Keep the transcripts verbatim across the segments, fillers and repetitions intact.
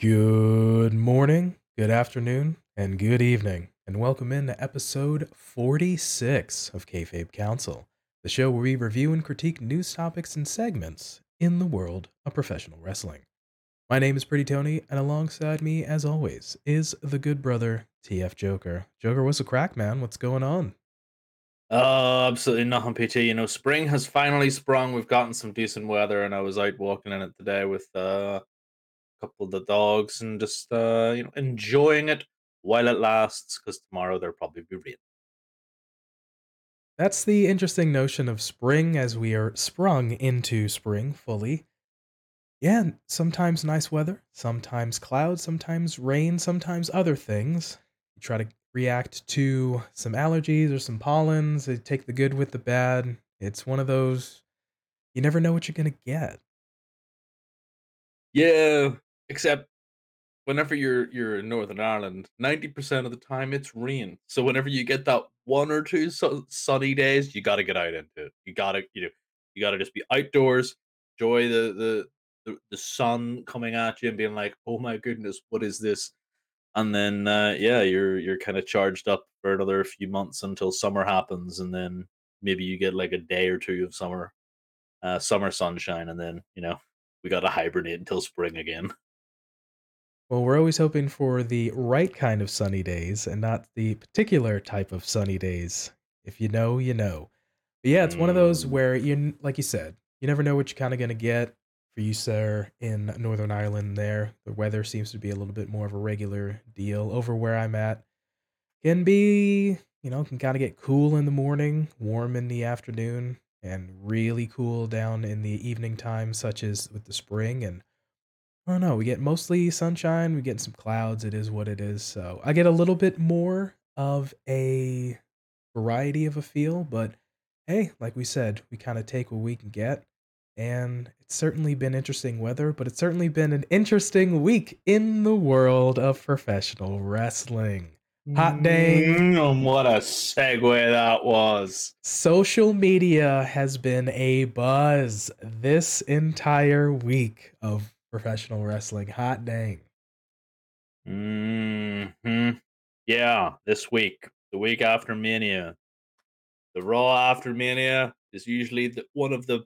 Good morning, good afternoon, and good evening, and welcome in to episode forty-six of Kayfabe Council, the show where we review and critique news topics and segments in the world of professional wrestling. My name is Pretty Tony, and alongside me, as always, is the good brother, T F Joker. Joker, what's a crack, man? What's going on? Oh, absolutely nothing, P T. You know, spring has finally sprung. We've gotten some decent weather, and I was out walking in it today with... uh couple of the dogs and just uh you know enjoying it while it lasts, because tomorrow there'll probably be rain. That's the interesting notion of spring, as we are sprung into spring fully. Yeah, sometimes nice weather, sometimes clouds, sometimes rain, sometimes other things. You try to react to some allergies or some pollens. They take the good with the bad. It's one of those, you never know what you're gonna get. Yeah. Except whenever you're you're in Northern Ireland, ninety percent of the time it's rain. So whenever you get that one or two su- sunny days, you got to get out into it. You got to you know you got to just be outdoors, enjoy the, the the the sun coming at you and being like, oh my goodness, what is this? And then uh, yeah, you're you're kind of charged up for another few months until summer happens, and then maybe you get like a day or two of summer uh, summer sunshine, and then you know we got to hibernate until spring again. Well, we're always hoping for the right kind of sunny days and not the particular type of sunny days. If you know, you know. But yeah, it's mm. one of those where, you, like you said, you never know what you're kind of going to get. For you, sir, in Northern Ireland there, the weather seems to be a little bit more of a regular deal. Over where I'm at, can be, you know, can kind of get cool in the morning, warm in the afternoon, and really cool down in the evening time, such as with the spring. And I don't know, we get mostly sunshine, we get some clouds, it is what it is. So I get a little bit more of a variety of a feel, but hey, like we said, we kind of take what we can get. And it's certainly been interesting weather, but it's certainly been an interesting week in the world of professional wrestling. Hot dang. Mm, what a segue that was. Social media has been a buzz this entire week of professional wrestling. Hot dang. Mm-hmm. Yeah, this week, the week after Mania. The Raw after Mania is usually the, one of the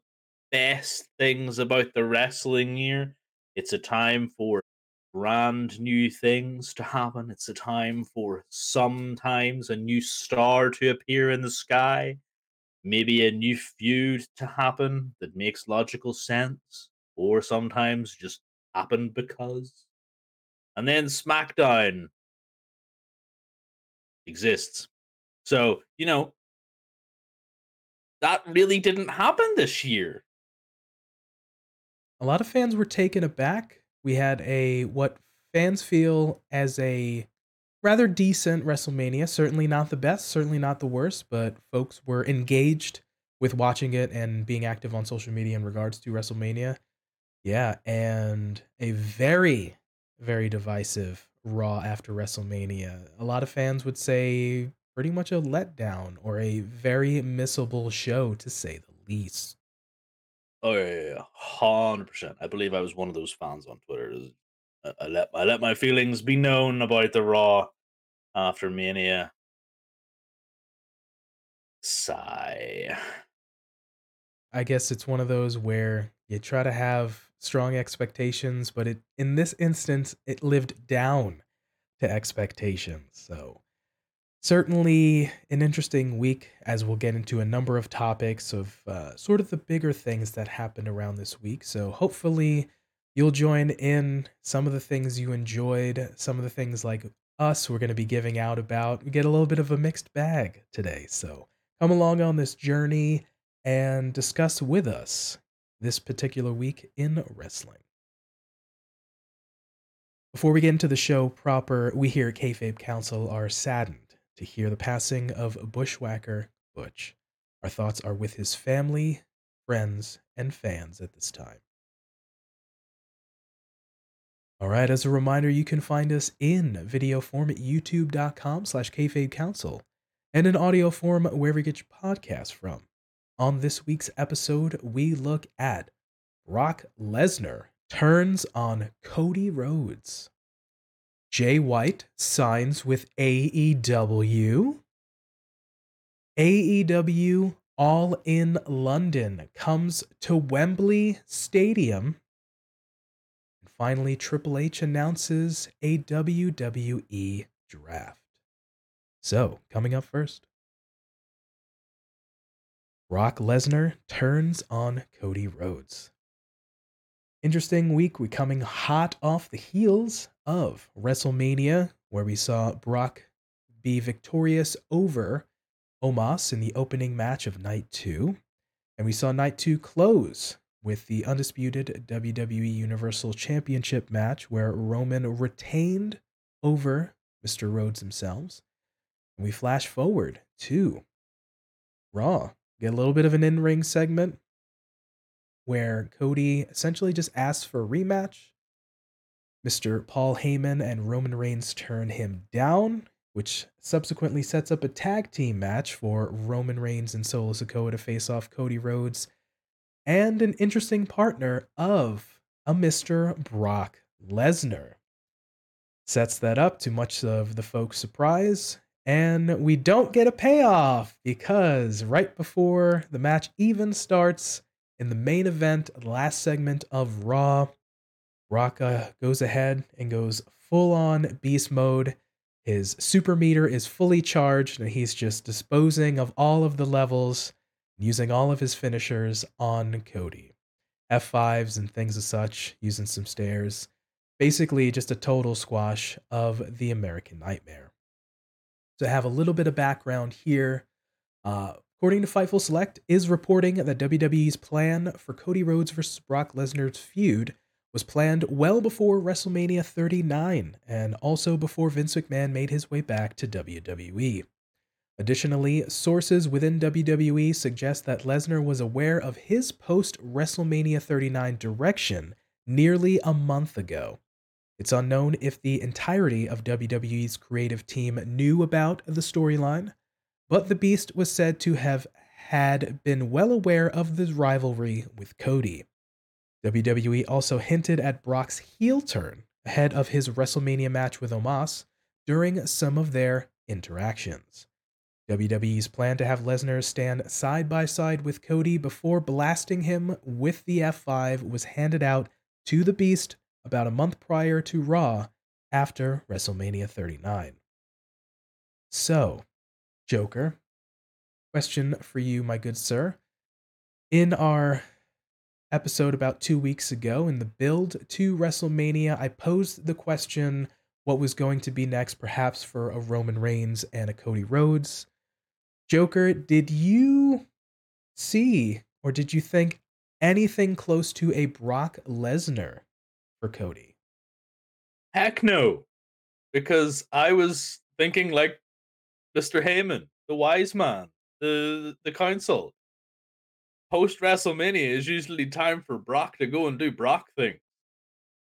best things about the wrestling year. It's a time for brand new things to happen. It's a time for sometimes a new star to appear in the sky, maybe a new feud to happen that makes logical sense, or sometimes just happened because. And then SmackDown exists. So, you know, that really didn't happen this year. A lot of fans were taken aback. We had a, what fans feel as a rather decent WrestleMania, certainly not the best, certainly not the worst, but folks were engaged with watching it and being active on social media in regards to WrestleMania. Yeah, and a very, very divisive Raw after WrestleMania. A lot of fans would say pretty much a letdown or a very missable show, to say the least. Oh yeah, hundred yeah, percent. I believe I was one of those fans on Twitter. I, I let I let my feelings be known about the Raw after Mania. Sigh. I guess it's one of those where you try to have strong expectations, but it in this instance it lived down to expectations. So certainly an interesting week, as we'll get into a number of topics of uh, sort of the bigger things that happened around this week. So hopefully you'll join in some of the things you enjoyed, some of the things like us we're going to be giving out about. We get a little bit of a mixed bag today. So come along on this journey and discuss with us this particular week in wrestling. Before we get into the show proper, we here at Kayfabe Council are saddened to hear the passing of Bushwhacker Butch. Our thoughts are with his family, friends, and fans at this time. All right, as a reminder, you can find us in video form at youtube dot com slash Kayfabe Council and in audio form wherever you get your podcasts from. On this week's episode, we look at Brock Lesnar turns on Cody Rhodes, Jay White signs with A E W, A E W All In London comes to Wembley Stadium, and finally Triple H announces a W W E draft. So, coming up first, Brock Lesnar turns on Cody Rhodes. Interesting week. We're coming hot off the heels of WrestleMania, where we saw Brock be victorious over Omos in the opening match of Night two. And we saw Night two close with the undisputed W W E Universal Championship match, where Roman retained over Mister Rhodes themselves. And we flash forward to Raw. Get a little bit of an in-ring segment where Cody essentially just asks for a rematch. Mister Paul Heyman and Roman Reigns turn him down, which subsequently sets up a tag team match for Roman Reigns and Solo Sikoa to face off Cody Rhodes and an interesting partner of a Mister Brock Lesnar. Sets that up to much of the folks' surprise, and we don't get a payoff because right before the match even starts, in the main event, last segment of Raw, Brock goes ahead and goes full-on beast mode. His super meter is fully charged, and he's just disposing of all of the levels, using all of his finishers on Cody. F fives and things as such, using some stairs. Basically, just a total squash of the American Nightmare. So have a little bit of background here. Uh, according to Fightful Select, is reporting that W W E's plan for Cody Rhodes versus Brock Lesnar's feud was planned well before WrestleMania thirty-nine, and also before Vince McMahon made his way back to W W E. Additionally, sources within W W E suggest that Lesnar was aware of his post-WrestleMania thirty-nine direction nearly a month ago. It's unknown if the entirety of W W E's creative team knew about the storyline, but the Beast was said to have had been well aware of the rivalry with Cody. W W E also hinted at Brock's heel turn ahead of his WrestleMania match with Omos during some of their interactions. W W E's plan to have Lesnar stand side by side with Cody before blasting him with the F five was handed out to the Beast about a month prior to Raw after WrestleMania thirty-nine. So, Joker, question for you, my good sir. In our episode about two weeks ago, in the build to WrestleMania, I posed the question, what was going to be next, perhaps for a Roman Reigns and a Cody Rhodes. Joker, did you see, or did you think anything close to a Brock Lesnar for Cody? Heck no, because I was thinking like Mister Heyman, the wise man, the the council. Post-WrestleMania is usually time for Brock to go and do Brock things.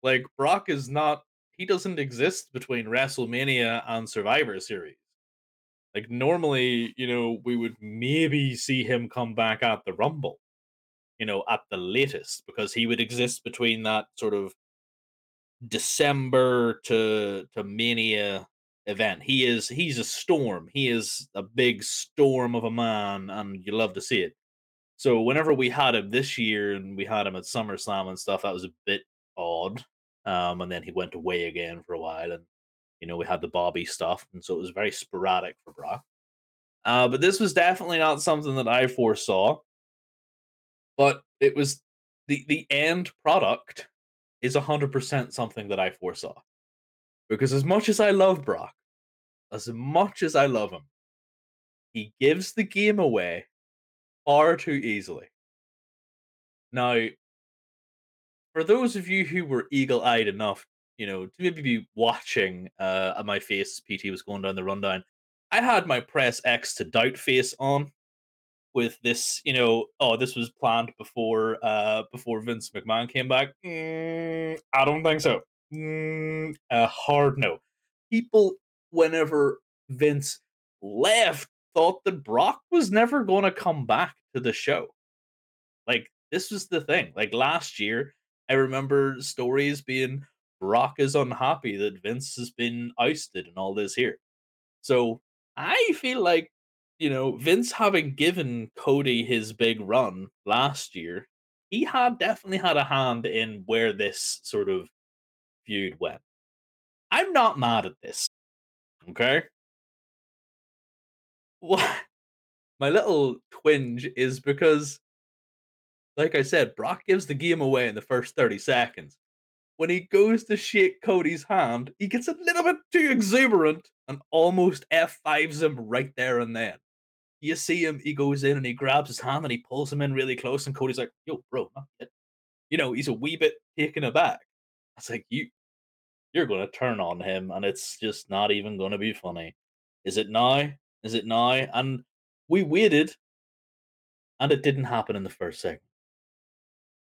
Like, Brock is not... He doesn't exist between WrestleMania and Survivor Series. Like, normally, you know, we would maybe see him come back at the Rumble, you know, at the latest, because he would exist between that sort of December to to Mania event. He is... He's a storm. He is a big storm of a man, and you love to see it. So whenever we had him this year and we had him at SummerSlam and stuff, that was a bit odd. Um, and then he went away again for a while. And, you know, we had the Bobby stuff. And so it was very sporadic for Brock. Uh, but this was definitely not something that I foresaw. But it was the, the end product is one hundred percent something that I foresaw. Because as much as I love Brock, as much as I love him, he gives the game away far too easily. Now, for those of you who were eagle-eyed enough, you know, to maybe be watching uh, my face as P T was going down the rundown, I had my press X to doubt face on with this, you know, oh, this was planned before uh, before Vince McMahon came back. Mm, I don't think so. Mm, a hard no. People, whenever Vince left thought that Brock was never going to come back to the show. Like, this was the thing. Like, last year, I remember stories being Brock is unhappy that Vince has been ousted and all this here. So I feel like, you know, Vince having given Cody his big run last year, he had definitely had a hand in where this sort of feud went. I'm not mad at this. Okay? What? My little twinge is because, like I said, Brock gives the game away in the first thirty seconds. When he goes to shake Cody's hand, he gets a little bit too exuberant and almost F fives him right there and then. You see him, he goes in and he grabs his hand and he pulls him in really close and Cody's like, yo, bro, not yet. You know, he's a wee bit taken aback. It's like, you, you're going to turn on him and it's just not even going to be funny. Is it now? Is it now? And we waited and it didn't happen in the first segment.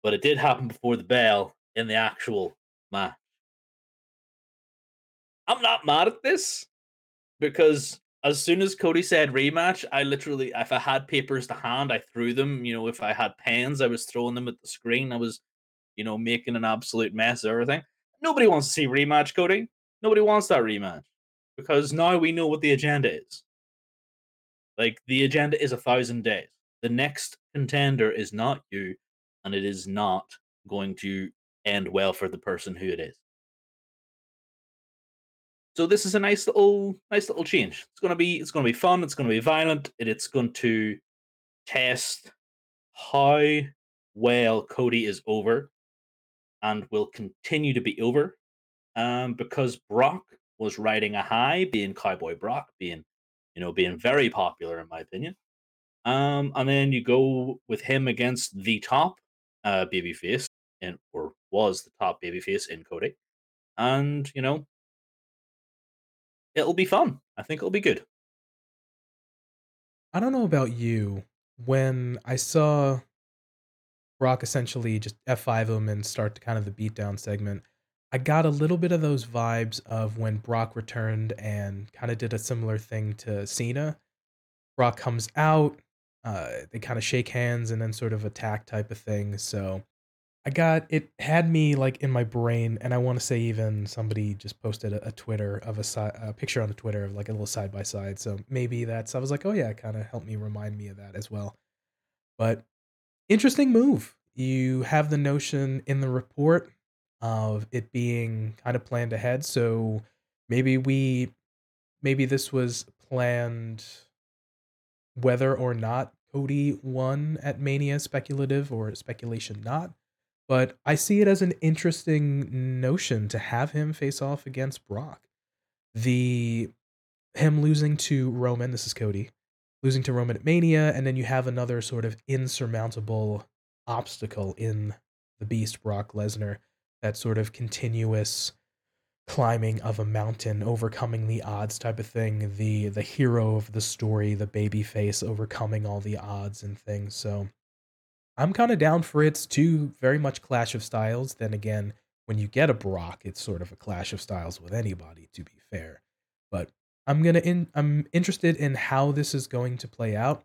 But it did happen before the bell in the actual match. I'm not mad at this because as soon as Cody said rematch, I literally, if I had papers to hand, I threw them. You know, if I had pens, I was throwing them at the screen. I was, you know, making an absolute mess of everything. Nobody wants to see rematch, Cody. Nobody wants that rematch because now we know what the agenda is. Like, the agenda is a thousand days. The next contender is not you, and it is not going to end well for the person who it is. So this is a nice little, nice little change. It's gonna be, it's gonna be fun. It's gonna be violent, and it's going to test how well Cody is over, and will continue to be over, um, because Brock was riding a high, being Cowboy Brock, being, you know, being very popular in my opinion. Um, and then you go with him against the top uh, babyface, and or was the top babyface in Cody, and you know. It'll be fun. I think it'll be good. I don't know about you. When I saw Brock essentially just F five him and start to kind of the beatdown segment, I got a little bit of those vibes of when Brock returned and kind of did a similar thing to Cena. Brock comes out, uh, they kind of shake hands and then sort of attack type of thing. So I got, it had me like in my brain, and I want to say even somebody just posted a, a Twitter of a, si- a picture on a Twitter of like a little side by side. So maybe that's, I was like, oh yeah, it kind of helped me remind me of that as well. But interesting move. You have the notion in the report of it being kind of planned ahead. So maybe we, maybe this was planned whether or not Cody won at Mania, speculative or speculation not. But I see it as an interesting notion to have him face off against Brock. The him losing to Roman, this is Cody, losing to Roman at Mania, and then you have another sort of insurmountable obstacle in the beast, Brock Lesnar, that sort of continuous climbing of a mountain, overcoming the odds type of thing, the the hero of the story, the babyface overcoming all the odds and things, so I'm kind of down for it. It's two very much clash of styles. Then again, when you get a Brock, it's sort of a clash of styles with anybody, to be fair. But I'm gonna in, I'm interested in how this is going to play out.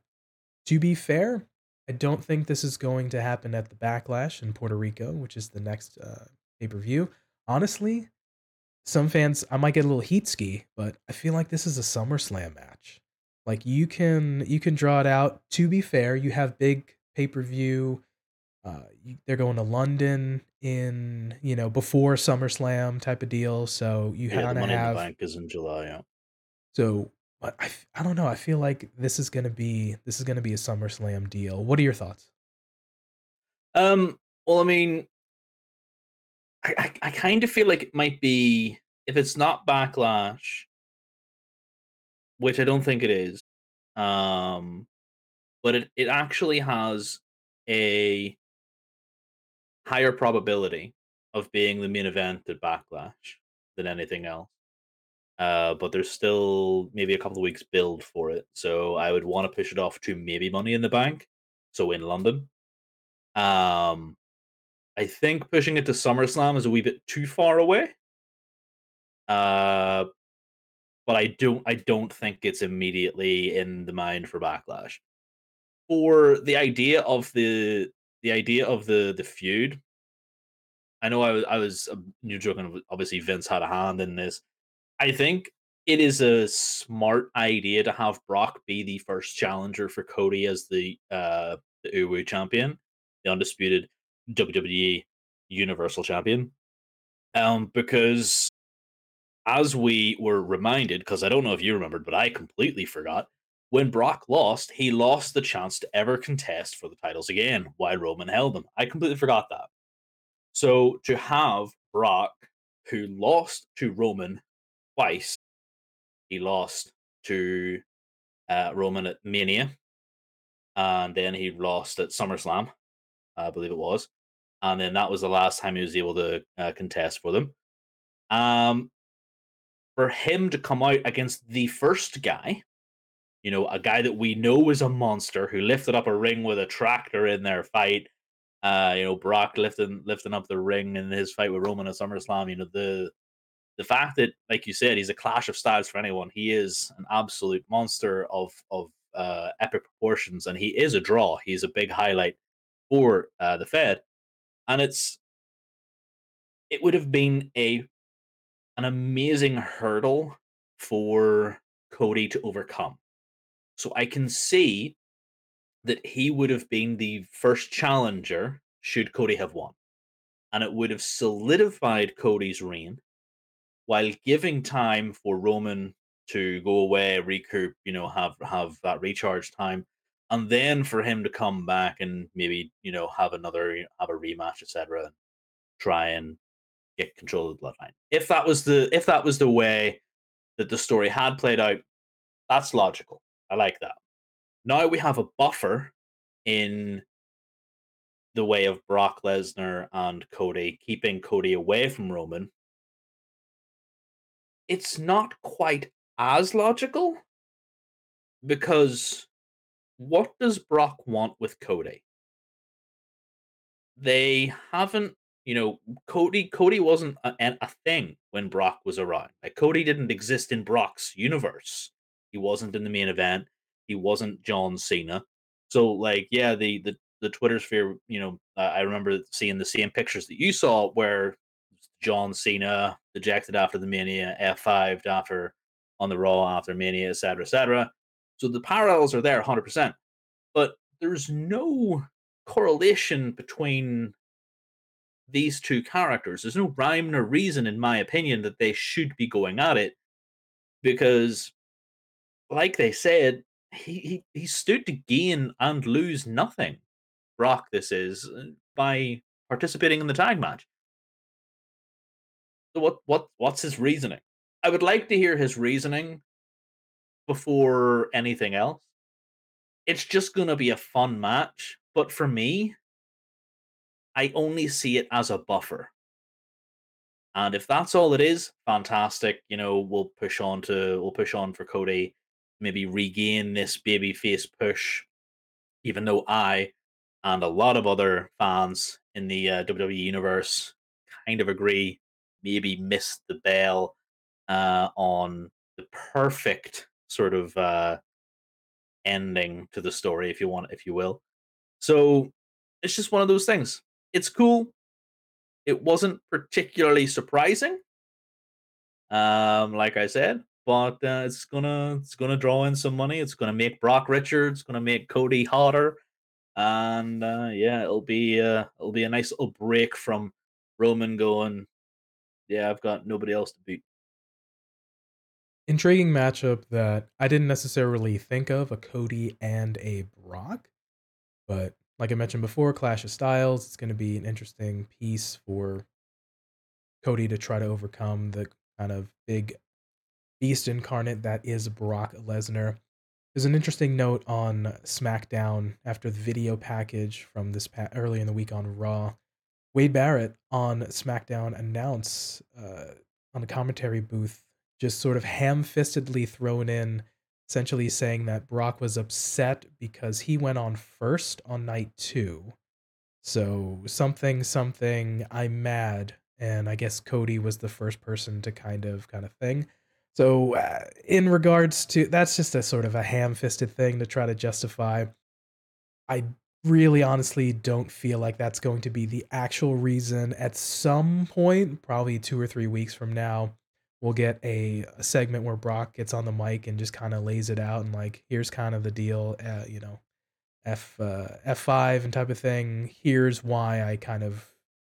To be fair, I don't think this is going to happen at the Backlash in Puerto Rico, which is the next uh, pay-per-view. Honestly, some fans, I might get a little heat ski, but I feel like this is a SummerSlam match. Like you can you can draw it out. To be fair, you have big pay-per-view, uh, they're going to London in, you know, before SummerSlam type of deal, so you yeah, have to have... Money in the Bank is in July, yeah. So, I, I don't know, I feel like this is going to be, this is going to be a SummerSlam deal. What are your thoughts? Um, well, I mean, I, I, I kind of feel like it might be, if it's not Backlash, which I don't think it is, um... but it, it actually has a higher probability of being the main event at Backlash than anything else. Uh, but there's still maybe a couple of weeks build for it. So I would want to push it off to maybe Money in the Bank. So in London. Um, I think pushing it to SummerSlam is a wee bit too far away. Uh, but I don't I don't think it's immediately in the mind for Backlash. For the idea of the the idea of the the feud, I know I was I was you're joking. Obviously, Vince had a hand in this. I think it is a smart idea to have Brock be the first challenger for Cody as the uh, the U W champion, the undisputed W W E Universal Champion, um, because as we were reminded, because I don't know if you remembered, but I completely forgot, when Brock lost, he lost the chance to ever contest for the titles again while Roman held them. I completely forgot that. So to have Brock, who lost to Roman twice, he lost to uh, Roman at Mania, and then he lost at SummerSlam, I believe it was, and then that was the last time he was able to uh, contest for them. Um, for him to come out against the first guy, you know, a guy that we know is a monster who lifted up a ring with a tractor in their fight. Uh, you know, Brock lifting lifting up the ring in his fight with Roman at SummerSlam. You know, the the fact that, like you said, he's a clash of styles for anyone. He is an absolute monster of of uh, epic proportions, and he is a draw. He's a big highlight for uh, the Fed, and it's it would have been a an amazing hurdle for Cody to overcome. So I can see that he would have been the first challenger should Cody have won. And it would have solidified Cody's reign while giving time for Roman to go away, recoup, you know, have, have that recharge time. And then for him to come back and maybe, you know, have another, have a rematch, et cetera, and try and get control of the bloodline. If that was the, if that was the way that the story had played out, that's logical. I like that. Now we have a buffer in the way of Brock Lesnar and Cody, keeping Cody away from Roman. It's not quite as logical, because what does Brock want with Cody? They haven't, you know, Cody Cody wasn't a, a thing when Brock was around. Like, Cody didn't exist in Brock's universe. He wasn't in the main event. He wasn't John Cena. So, like, yeah, the, the, the Twitter sphere, you know, uh, I remember seeing the same pictures that you saw where John Cena ejected after the Mania, F five'd after on the Raw after Mania, et cetera, et cetera. So the parallels are there one hundred percent. But there's no correlation between these two characters. There's no rhyme nor reason, in my opinion, that they should be going at it, because, like they said, He, he he stood to gain and lose nothing, Brock, this is, by participating in the tag match. So what what what's his reasoning? I would like to hear his reasoning before anything else. It's just going to be a fun match, but for me, I only see it as a buffer. And if that's all it is, fantastic. You know, we'll push on to we'll push on for Cody. Maybe regain this babyface push, even though I and a lot of other fans in the uh, W W E universe kind of agree, maybe missed the bell uh, on the perfect sort of uh, ending to the story, if you want, if you will. So it's just one of those things. It's cool. It wasn't particularly surprising, um, like I said. But uh, it's gonna it's gonna draw in some money. It's gonna make Brock richer. It's gonna make Cody hotter, and uh, yeah, it'll be uh, it'll be a nice little break from Roman going, yeah, I've got nobody else to beat. Intriguing matchup that I didn't necessarily think of, a Cody and a Brock, but like I mentioned before, clash of styles. It's gonna be an interesting piece for Cody to try to overcome the kind of big beast incarnate that is Brock Lesnar. There's an interesting note on SmackDown after the video package from this pa- early in the week on Raw. Wade Barrett on SmackDown announced uh, on the commentary booth, just sort of ham-fistedly thrown in, essentially saying that Brock was upset because he went on first on night two. So something, something, I'm mad. And I guess Cody was the first person to kind of, kind of thing. So uh, in regards to, that's just a sort of a ham-fisted thing to try to justify. I really honestly don't feel like that's going to be the actual reason. At some point, probably two or three weeks from now, we'll get a, a segment where Brock gets on the mic and just kind of lays it out and like, here's kind of the deal, uh, you know, F uh, F five and type of thing. Here's why I kind of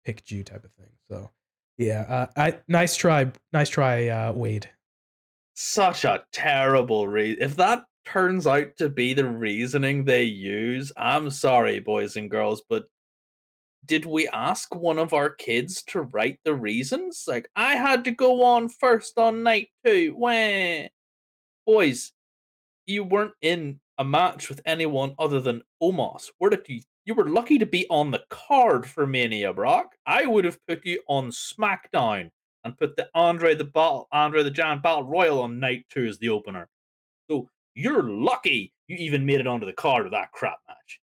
picked you type of thing. So yeah, uh, I nice try, nice try, uh, Wade. Such a terrible reason. If that turns out to be the reasoning they use, I'm sorry, boys and girls, but did we ask one of our kids to write the reasons? Like, I had to go on first on night two. Wah. Boys, you weren't in a match with anyone other than Omos. Where did you? You were lucky to be on the card for Mania, Brock. I would have put you on SmackDown and put the Andre the Battle, Andre the Giant Battle Royal on night two as the opener. So you're lucky you even made it onto the card of that crap match.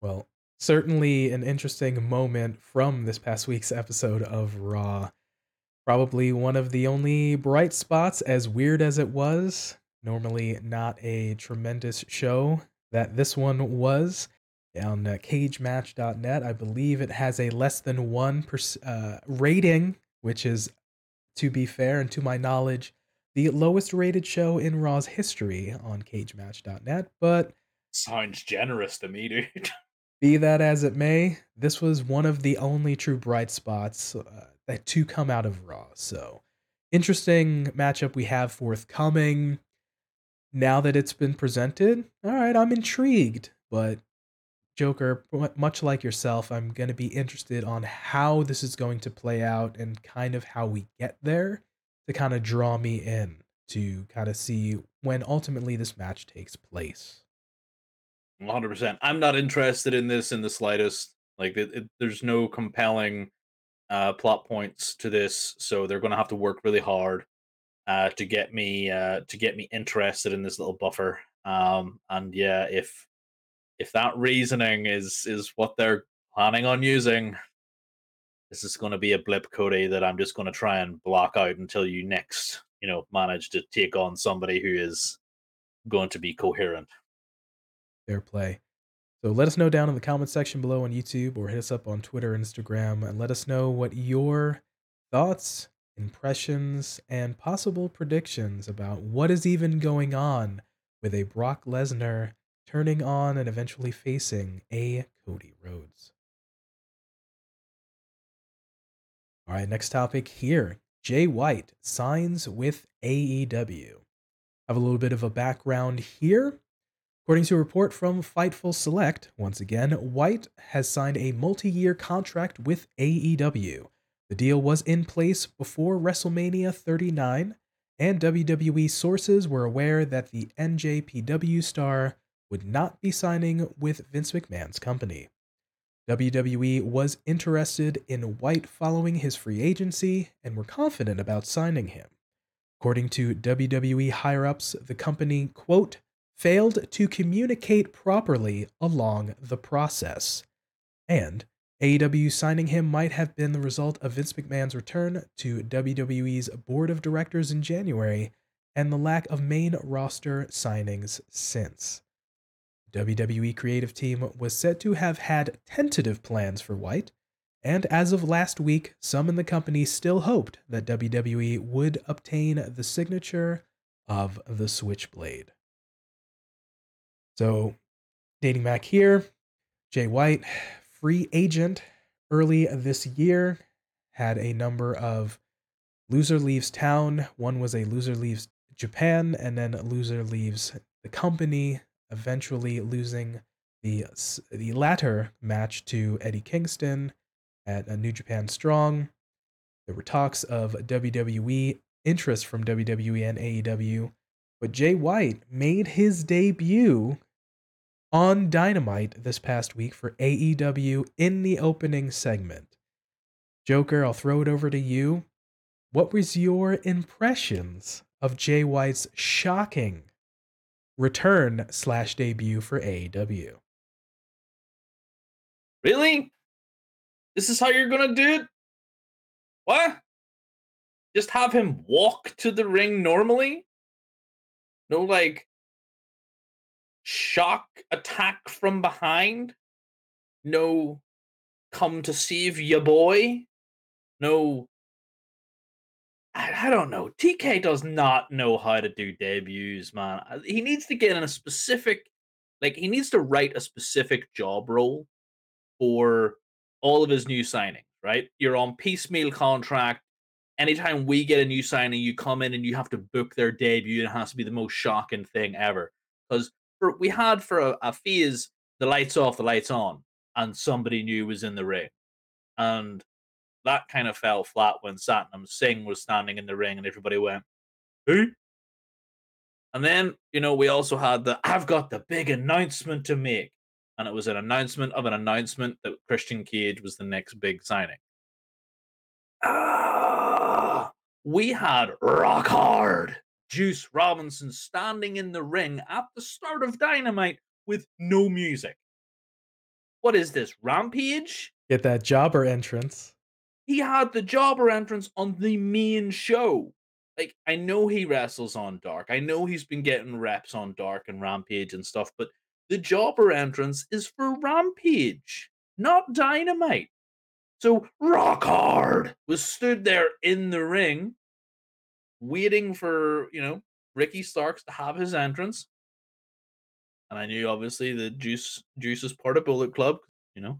Well, certainly an interesting moment from this past week's episode of Raw. Probably one of the only bright spots, as weird as it was. Normally not a tremendous show that this one was. Down uh, cage match dot net, I believe it has a less than one perc- uh, rating, which is, to be fair and to my knowledge, the lowest rated show in Raw's history on cage match dot net. But sounds generous to me, dude. Be that as it may, this was one of the only true bright spots uh, that to come out of Raw. So interesting matchup we have forthcoming. Now that it's been presented, all right, I'm intrigued, but Joker, much like yourself, I'm going to be interested on how this is going to play out and kind of how we get there to kind of draw me in to kind of see when ultimately this match takes place. one hundred percent. I'm not interested in this in the slightest. Like, it, it, there's no compelling uh, plot points to this, so they're going to have to work really hard uh, to get me uh, to get me interested in this little buffer. Um, and yeah, if If that reasoning is is what they're planning on using, this is going to be a blip, Cody, that I'm just going to try and block out until you next, you know, manage to take on somebody who is going to be coherent. Fair play. So let us know down in the comment section below on YouTube, or hit us up on Twitter and Instagram, and let us know what your thoughts, impressions, and possible predictions about what is even going on with a Brock Lesnar turning on and eventually facing a Cody Rhodes. All right, next topic here. Jay White signs with A E W. Have a little bit of a background here. According to a report from Fightful Select, once again, White has signed a multi-year contract with A E W. The deal was in place before WrestleMania thirty-nine, and W W E sources were aware that the N J P W star would not be signing with Vince McMahon's company. W W E was interested in White following his free agency and were confident about signing him. According to W W E higher-ups, the company, quote, failed to communicate properly along the process. And A E W signing him might have been the result of Vince McMahon's return to W W E's board of directors in January and the lack of main roster signings since. W W E creative team was said to have had tentative plans for White, and as of last week, some in the company still hoped that W W E would obtain the signature of the Switchblade. So, dating back here, Jay White, free agent early this year, had a number of loser leaves town. One was a loser leaves Japan, and then loser leaves the company, eventually losing the the latter match to Eddie Kingston at New Japan Strong. There were talks of W W E interest from W W E and A E W, but Jay White made his debut on Dynamite this past week for A E W in the opening segment. Joker, I'll throw it over to you. What was your impressions of Jay White's shocking return slash debut for A E W? Really? This is how you're gonna do it? What? Just have him walk to the ring normally. No, like, shock attack from behind. No, come to save ya boy. No, I, I don't know. T K does not know how to do debuts, man. He needs to get in a specific, like, he needs to write a specific job role for all of his new signings, right? You're on piecemeal contract. Anytime we get a new signing, you come in and you have to book their debut. It has to be the most shocking thing ever. Because we had for a, a phase, the lights off, the lights on, and somebody new was in the ring. And that kind of fell flat when Satnam Singh was standing in the ring and everybody went, who? And then, you know, we also had the, I've got the big announcement to make. And it was an announcement of an announcement that Christian Cage was the next big signing. Ah, we had Rock Hard Juice Robinson standing in the ring at the start of Dynamite with no music. What is this, Rampage? Get that jobber entrance. He had the jobber entrance on the main show. Like, I know he wrestles on Dark. I know he's been getting reps on Dark and Rampage and stuff, but the jobber entrance is for Rampage, not Dynamite. So Rock Hard was stood there in the ring, waiting for, you know, Ricky Starks to have his entrance. And I knew, obviously, that Juice, Juice is part of Bullet Club. You know,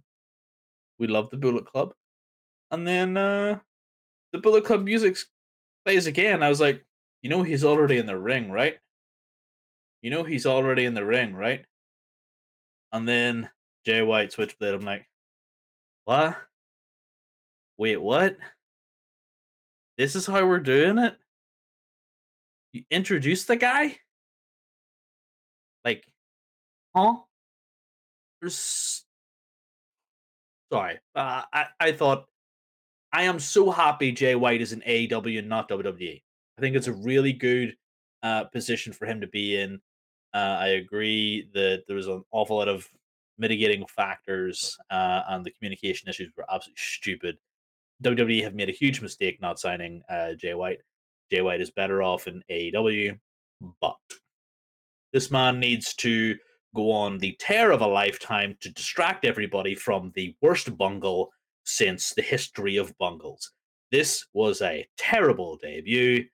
we love the Bullet Club. And then uh, the Bullet Club music plays again. I was like, you know, he's already in the ring, right? You know, he's already in the ring, right? And then Jay White switchblade. I'm like, what? Wait, what? This is how we're doing it? You introduce the guy? Like, huh? There's... Sorry. Uh, I, I thought, I am so happy Jay White is in A E W and not W W E. I think it's a really good uh, position for him to be in. Uh, I agree that there was an awful lot of mitigating factors uh, and the communication issues were absolutely stupid. W W E have made a huge mistake not signing uh, Jay White. Jay White is better off in A E W, but this man needs to go on the tear of a lifetime to distract everybody from the worst bungle since the history of bungles. This was a terrible debut,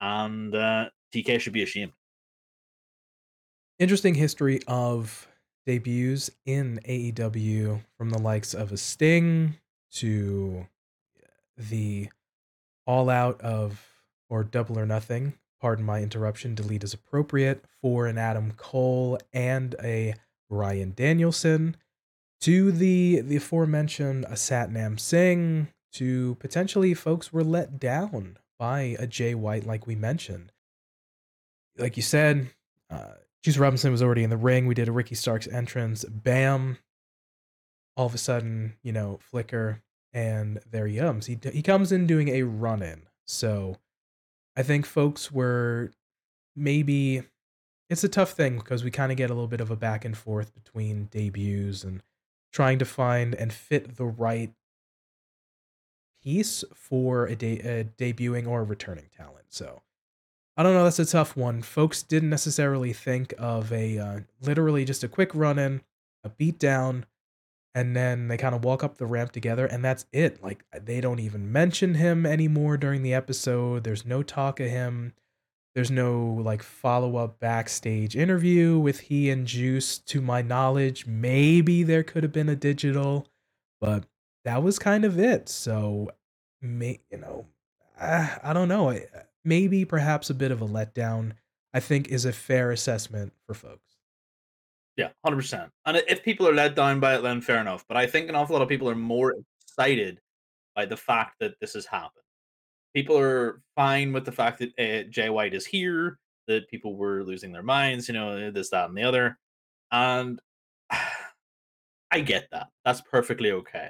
and uh, T K should be ashamed. Interesting history of debuts in A E W, from the likes of a Sting to the all out of, or Double or Nothing, pardon my interruption, delete as appropriate, for an Adam Cole and a Bryan Danielson, to the, the aforementioned a Satnam Singh, to potentially folks were let down by a Jay White, like we mentioned. Like you said, uh, Juice Robinson was already in the ring. We did a Ricky Starks entrance. Bam. All of a sudden, you know, flicker, and there he comes. He he comes in doing a run-in. So I think folks were maybe... It's a tough thing because we kind of get a little bit of a back and forth between debuts and trying to find and fit the right piece for a, de- a debuting or a returning talent. So I don't know. That's a tough one. Folks didn't necessarily think of a uh, literally just a quick run-in, a beatdown, and then they kind of walk up the ramp together, and that's it. Like, they don't even mention him anymore during the episode. There's no talk of him. There's no, like, follow-up backstage interview with he and Juice, to my knowledge. Maybe there could have been a digital, but that was kind of it. So, may, you know, I, I don't know. I, maybe perhaps a bit of a letdown, I think, is a fair assessment for folks. Yeah, one hundred percent. And if people are let down by it, then fair enough. But I think an awful lot of people are more excited by the fact that this has happened. People are fine with the fact that uh, Jay White is here, that people were losing their minds, you know, this, that, and the other. And I get that. That's perfectly okay.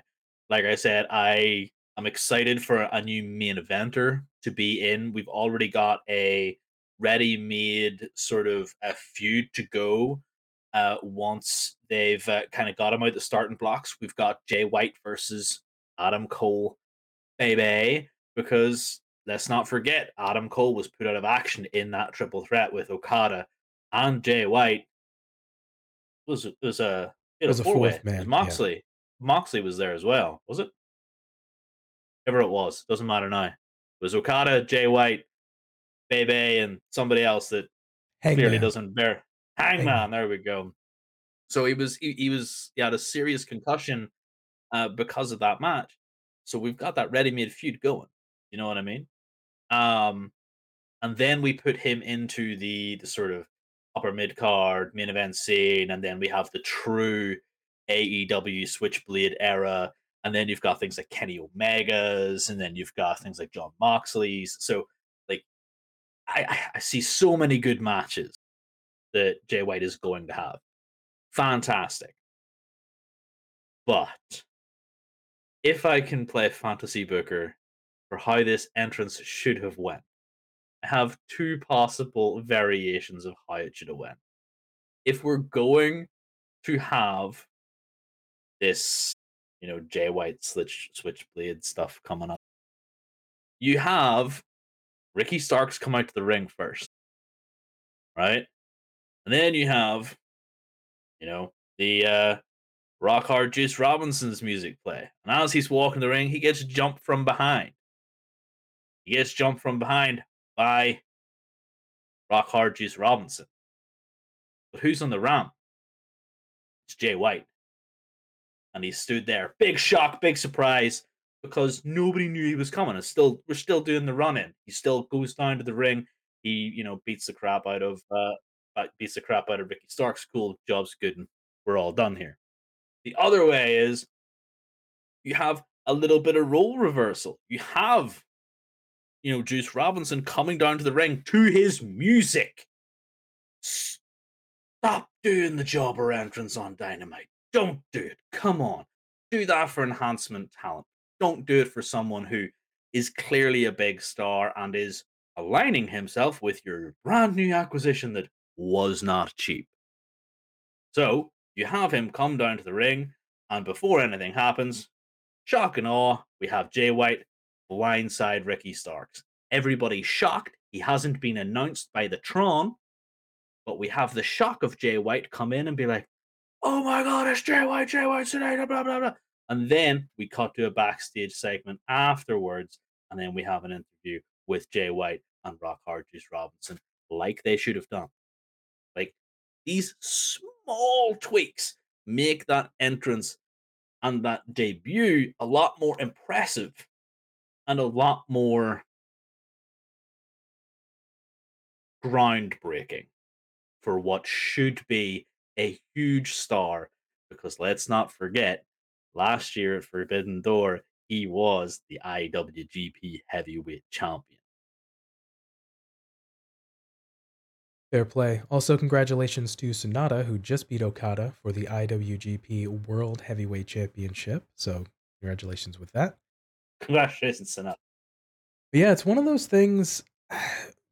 Like I said, I... I'm excited for a new main eventer to be in. We've already got a ready-made sort of a feud to go. Uh, once they've uh, kind of got him out the starting blocks, we've got Jay White versus Adam Cole, baby, because let's not forget, Adam Cole was put out of action in that triple threat with Okada and Jay White. It was, it was a, it was a four-way. Fourth man. Moxley. Yeah. Moxley was there as well, was it? Whatever it was, doesn't matter now. It was Okada, Jay White, Bebe, and somebody else that Hangman. clearly doesn't bear. Hangman, Hangman, there we go. So he was, he, he was, he had a serious concussion uh, because of that match. So we've got that ready-made feud going. You know what I mean? Um, and then we put him into the, the sort of upper mid-card main event scene, and then we have the true A E W Switchblade era, and then you've got things like Kenny Omega's, and then you've got things like John Moxley's. So, like, I, I see so many good matches that Jay White is going to have. Fantastic. But if I can play fantasy booker for how this entrance should have went, I have two possible variations of how it should have went. If we're going to have this, you know, Jay White switch, switchblade stuff coming up, you have Ricky Starks come out to the ring first, right? And then you have, you know, the uh, Rock Hard Juice Robinson's music play. And as he's walking the ring, he gets jumped from behind. He gets jumped from behind by Rock Hard Juice Robinson. But who's on the ramp? It's Jay White. And he stood there. Big shock, big surprise, because nobody knew he was coming. It's still, we're still doing the run-in. He still goes down to the ring. He, you know, beats the crap out of uh, beats the crap out of Ricky Starks. Cool, job's good, and we're all done here. The other way is you have a little bit of role reversal. You have, you know, Juice Robinson coming down to the ring to his music. Stop doing the jobber entrance on Dynamite. Don't do it. Come on. Do that for enhancement talent. Don't do it for someone who is clearly a big star and is aligning himself with your brand new acquisition that was not cheap. So you have him come down to the ring, and before anything happens, shock and awe, we have Jay White blindside Ricky Starks. Everybody's shocked. He hasn't been announced by the Tron, but we have the shock of Jay White come in and be like, "Oh my God, it's Jay White, Jay White tonight, blah, blah, blah." And then we cut to a backstage segment afterwards, and then we have an interview with Jay White and Rock Hard Juice Robinson, like they should have done. Like, these small tweaks make that entrance and that debut a lot more impressive and a lot more groundbreaking for what should be a huge star, because let's not forget, last year at Forbidden Door, he was the I W G P Heavyweight Champion. Fair play. Also, congratulations to Sonata, who just beat Okada for the I W G P World Heavyweight Championship. So, congratulations with that. Congratulations, Sonata. But yeah, it's one of those things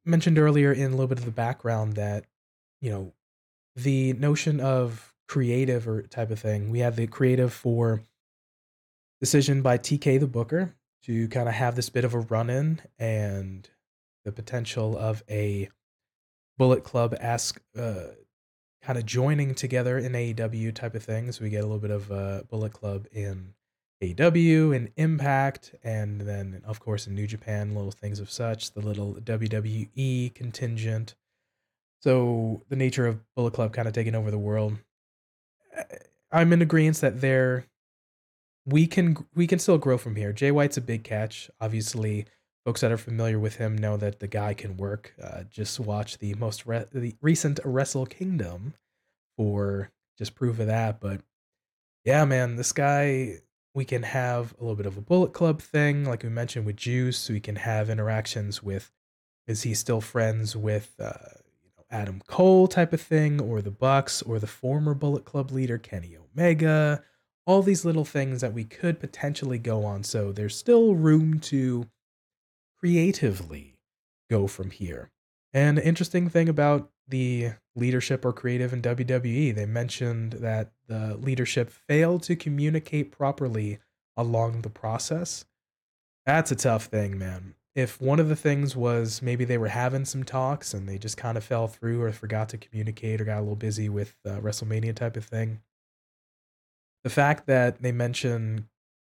mentioned earlier in a little bit of the background that, you know, the notion of creative or type of thing. We have the creative for decision by T K the Booker to kind of have this bit of a run-in and the potential of a Bullet Club-esque uh, kind of joining together in A E W type of thing. So we get a little bit of uh, Bullet Club in A E W and Impact, and then, of course, in New Japan, little things of such, the little W W E contingent. So the nature of Bullet Club kind of taking over the world. I'm in agreement that there, we can we can still grow from here. Jay White's a big catch. Obviously, folks that are familiar with him know that the guy can work. Uh, just watch the most re- the recent Wrestle Kingdom for just proof of that. But yeah, man, this guy, we can have a little bit of a Bullet Club thing, like we mentioned with Juice. We can have interactions with, is he still friends with Uh, Adam Cole type of thing, or the Bucks, or the former Bullet Club leader Kenny Omega, all these little things that we could potentially go on. So there's still room to creatively go from here. And the interesting thing about the leadership or creative in W W E, they mentioned that the leadership failed to communicate properly along the process. That's a tough thing, man. if one of the things was maybe they were having some talks and they just kind of fell through or forgot to communicate or got a little busy with uh, WrestleMania type of thing, the fact that they mention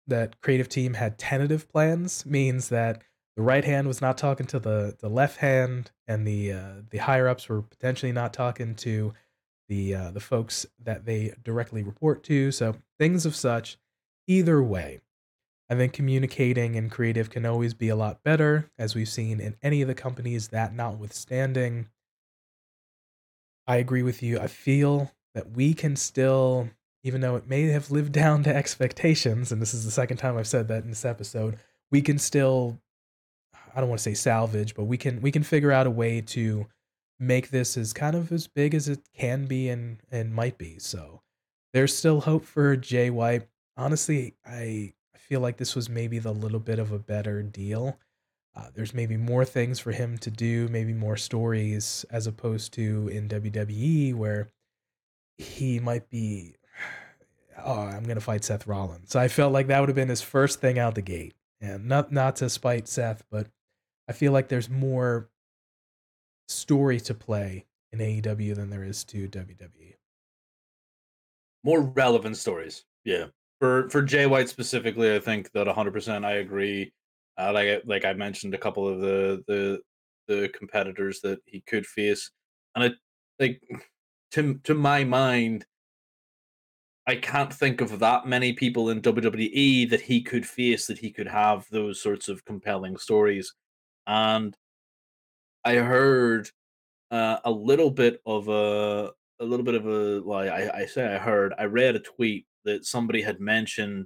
that creative team had tentative plans means that the right hand was not talking to the, the left hand, and the uh, the higher-ups were potentially not talking to the uh, the folks that they directly report to. So things of such. Either way, I think communicating and creative can always be a lot better, as we've seen in any of the companies, that notwithstanding. I agree with you. I feel that we can still, even though it may have lived down to expectations, and this is the second time I've said that in this episode, we can still, I don't want to say salvage, but we can we can figure out a way to make this as kind of as big as it can be and, and might be. So there's still hope for Jay White. Honestly, I feel like this was maybe the little bit of a better deal. Uh, there's maybe more things for him to do, maybe more stories, as opposed to in W W E where he might be, oh, I'm going to fight Seth Rollins. So I felt like that would have been his first thing out the gate. And not, not to spite Seth, but I feel like there's more story to play in A E W than there is to W W E. More relevant stories. Yeah. For for Jay White specifically, I think that one hundred percent I agree. Uh, like like I mentioned, a couple of the, the the competitors that he could face, and I like to to my mind, I can't think of that many people in W W E that he could face that he could have those sorts of compelling stories. And I heard uh, a little bit of a a little bit of a well, I, I say I heard I read a tweet that somebody had mentioned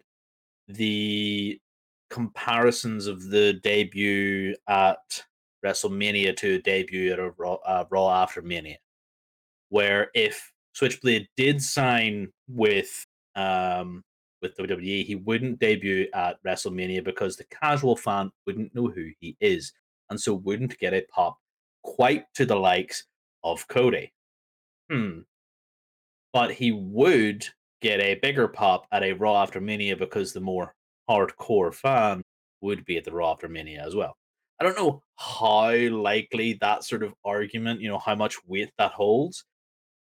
the comparisons of the debut at WrestleMania to a debut at a Raw, uh, Raw after Mania, where if Switchblade did sign with um, with W W E, he wouldn't debut at WrestleMania because the casual fan wouldn't know who he is, and so wouldn't get a pop quite to the likes of Cody. Hmm. But he would get a bigger pop at a Raw after Mania because the more hardcore fan would be at the Raw after Mania as well. I don't know how likely that sort of argument, you know, how much weight that holds,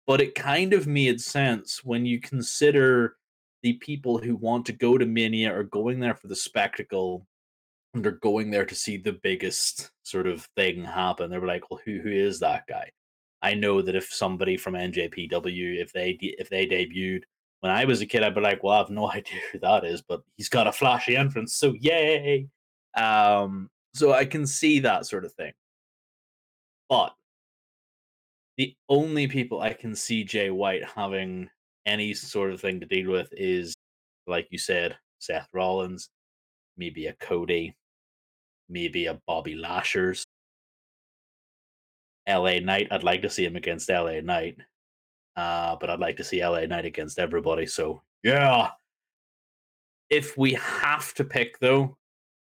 but it kind of made sense when you consider the people who want to go to Mania are going there for the spectacle and they're going there to see the biggest sort of thing happen. They were like, well, who who is that guy? I know that if somebody from N J P W, if they de- if they debuted, when I was a kid, I'd be like, well, I have no idea who that is, but he's got a flashy entrance, so yay. Um, so I can see that sort of thing. But the only people I can see Jay White having any sort of thing to deal with is, like you said, Seth Rollins, maybe a Cody, maybe a Bobby Lashers. L A Knight, I'd like to see him against L A Knight. Uh, but I'd like to see L A Knight against everybody. So, yeah. If we have to pick, though,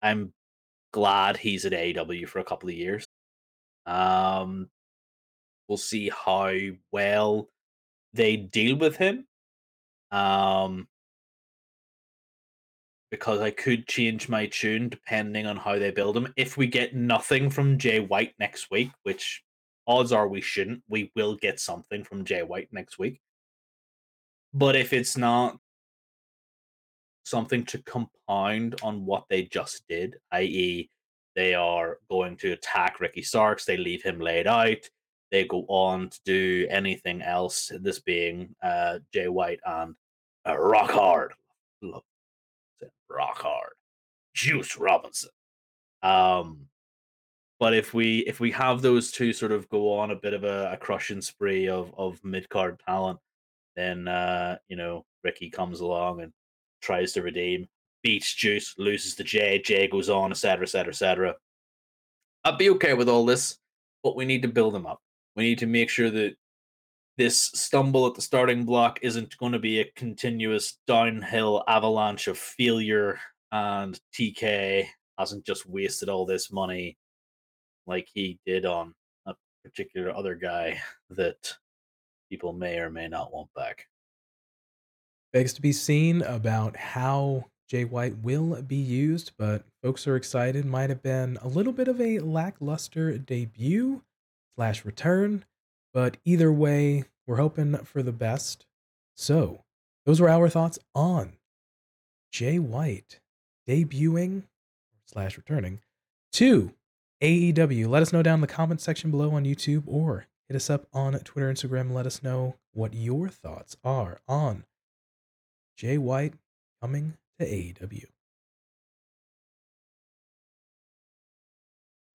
I'm glad he's at A E W for a couple of years. Um, we'll see how well they deal with him. Um, because I could change my tune depending on how they build him. If we get nothing from Jay White next week, which... odds are we shouldn't. We will get something from Jay White next week. But if it's not something to compound on what they just did, that is they are going to attack Ricky Starks, they leave him laid out, they go on to do anything else, this being uh, Jay White and uh, Rock Hard. Love it. Rock Hard. Juice Robinson. Um... But if we if we have those two sort of go on a bit of a, a crushing spree of, of mid-card talent, then, uh, you know, Ricky comes along and tries to redeem, beats Juice, loses to Jay, Jay goes on, et cetera, et cetera, et cetera. I'd be okay with all this, but we need to build them up. We need to make sure that this stumble at the starting block isn't going to be a continuous downhill avalanche of failure, and T K hasn't just wasted all this money like he did on a particular other guy that people may or may not want back. Begs to be seen about how Jay White will be used, but folks are excited. Might have been a little bit of a lackluster debut slash return, but either way, we're hoping for the best. So those were our thoughts on Jay White debuting slash returning to A E W. Let us know down in the comment section below on YouTube, or hit us up on Twitter, Instagram, and let us know what your thoughts are on Jay White coming to A E W.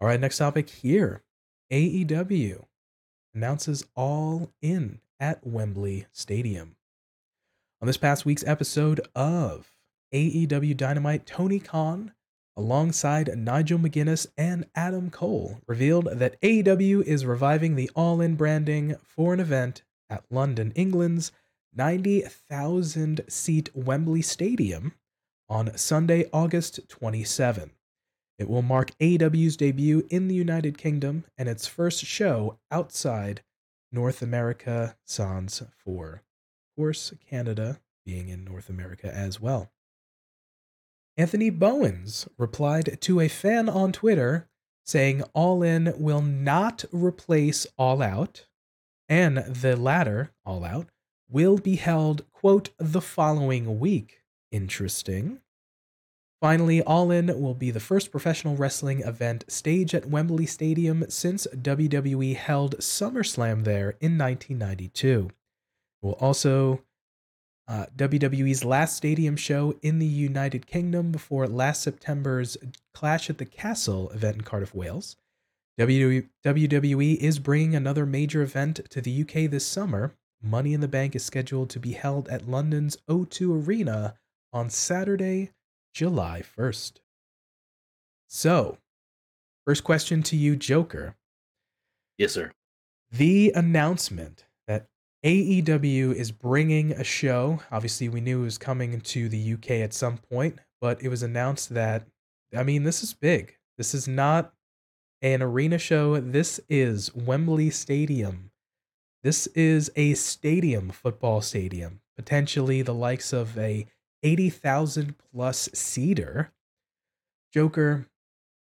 All right, next topic here. A E W announces All In at Wembley Stadium. On this past week's episode of A E W Dynamite, Tony Khan, alongside Nigel McGuinness and Adam Cole, revealed that A E W is reviving the All In branding for an event at London, England's ninety thousand seat Wembley Stadium on Sunday, August twenty-seventh. It will mark A E W's debut in the United Kingdom and its first show outside North America, sans for, of course, Canada being in North America as well. Anthony Bowens replied to a fan on Twitter saying All In will not replace All Out, and the latter, All Out, will be held, quote, the following week. Interesting. Finally, All In will be the first professional wrestling event staged at Wembley Stadium since W W E held SummerSlam there in nineteen ninety-two. It will also Uh, W W E's last stadium show in the United Kingdom before last September's Clash at the Castle event in Cardiff, Wales. W W E is bringing another major event to the U K this summer. Money in the Bank is scheduled to be held at London's O two Arena on Saturday, July first. So, first question to you, Joker. Yes, sir. The announcement that A E W is bringing a show. Obviously, we knew it was coming to the U K at some point, but it was announced that, I mean, this is big. This is not an arena show. This is Wembley Stadium. This is a stadium, football stadium, potentially the likes of a eighty thousand plus seater. Joker,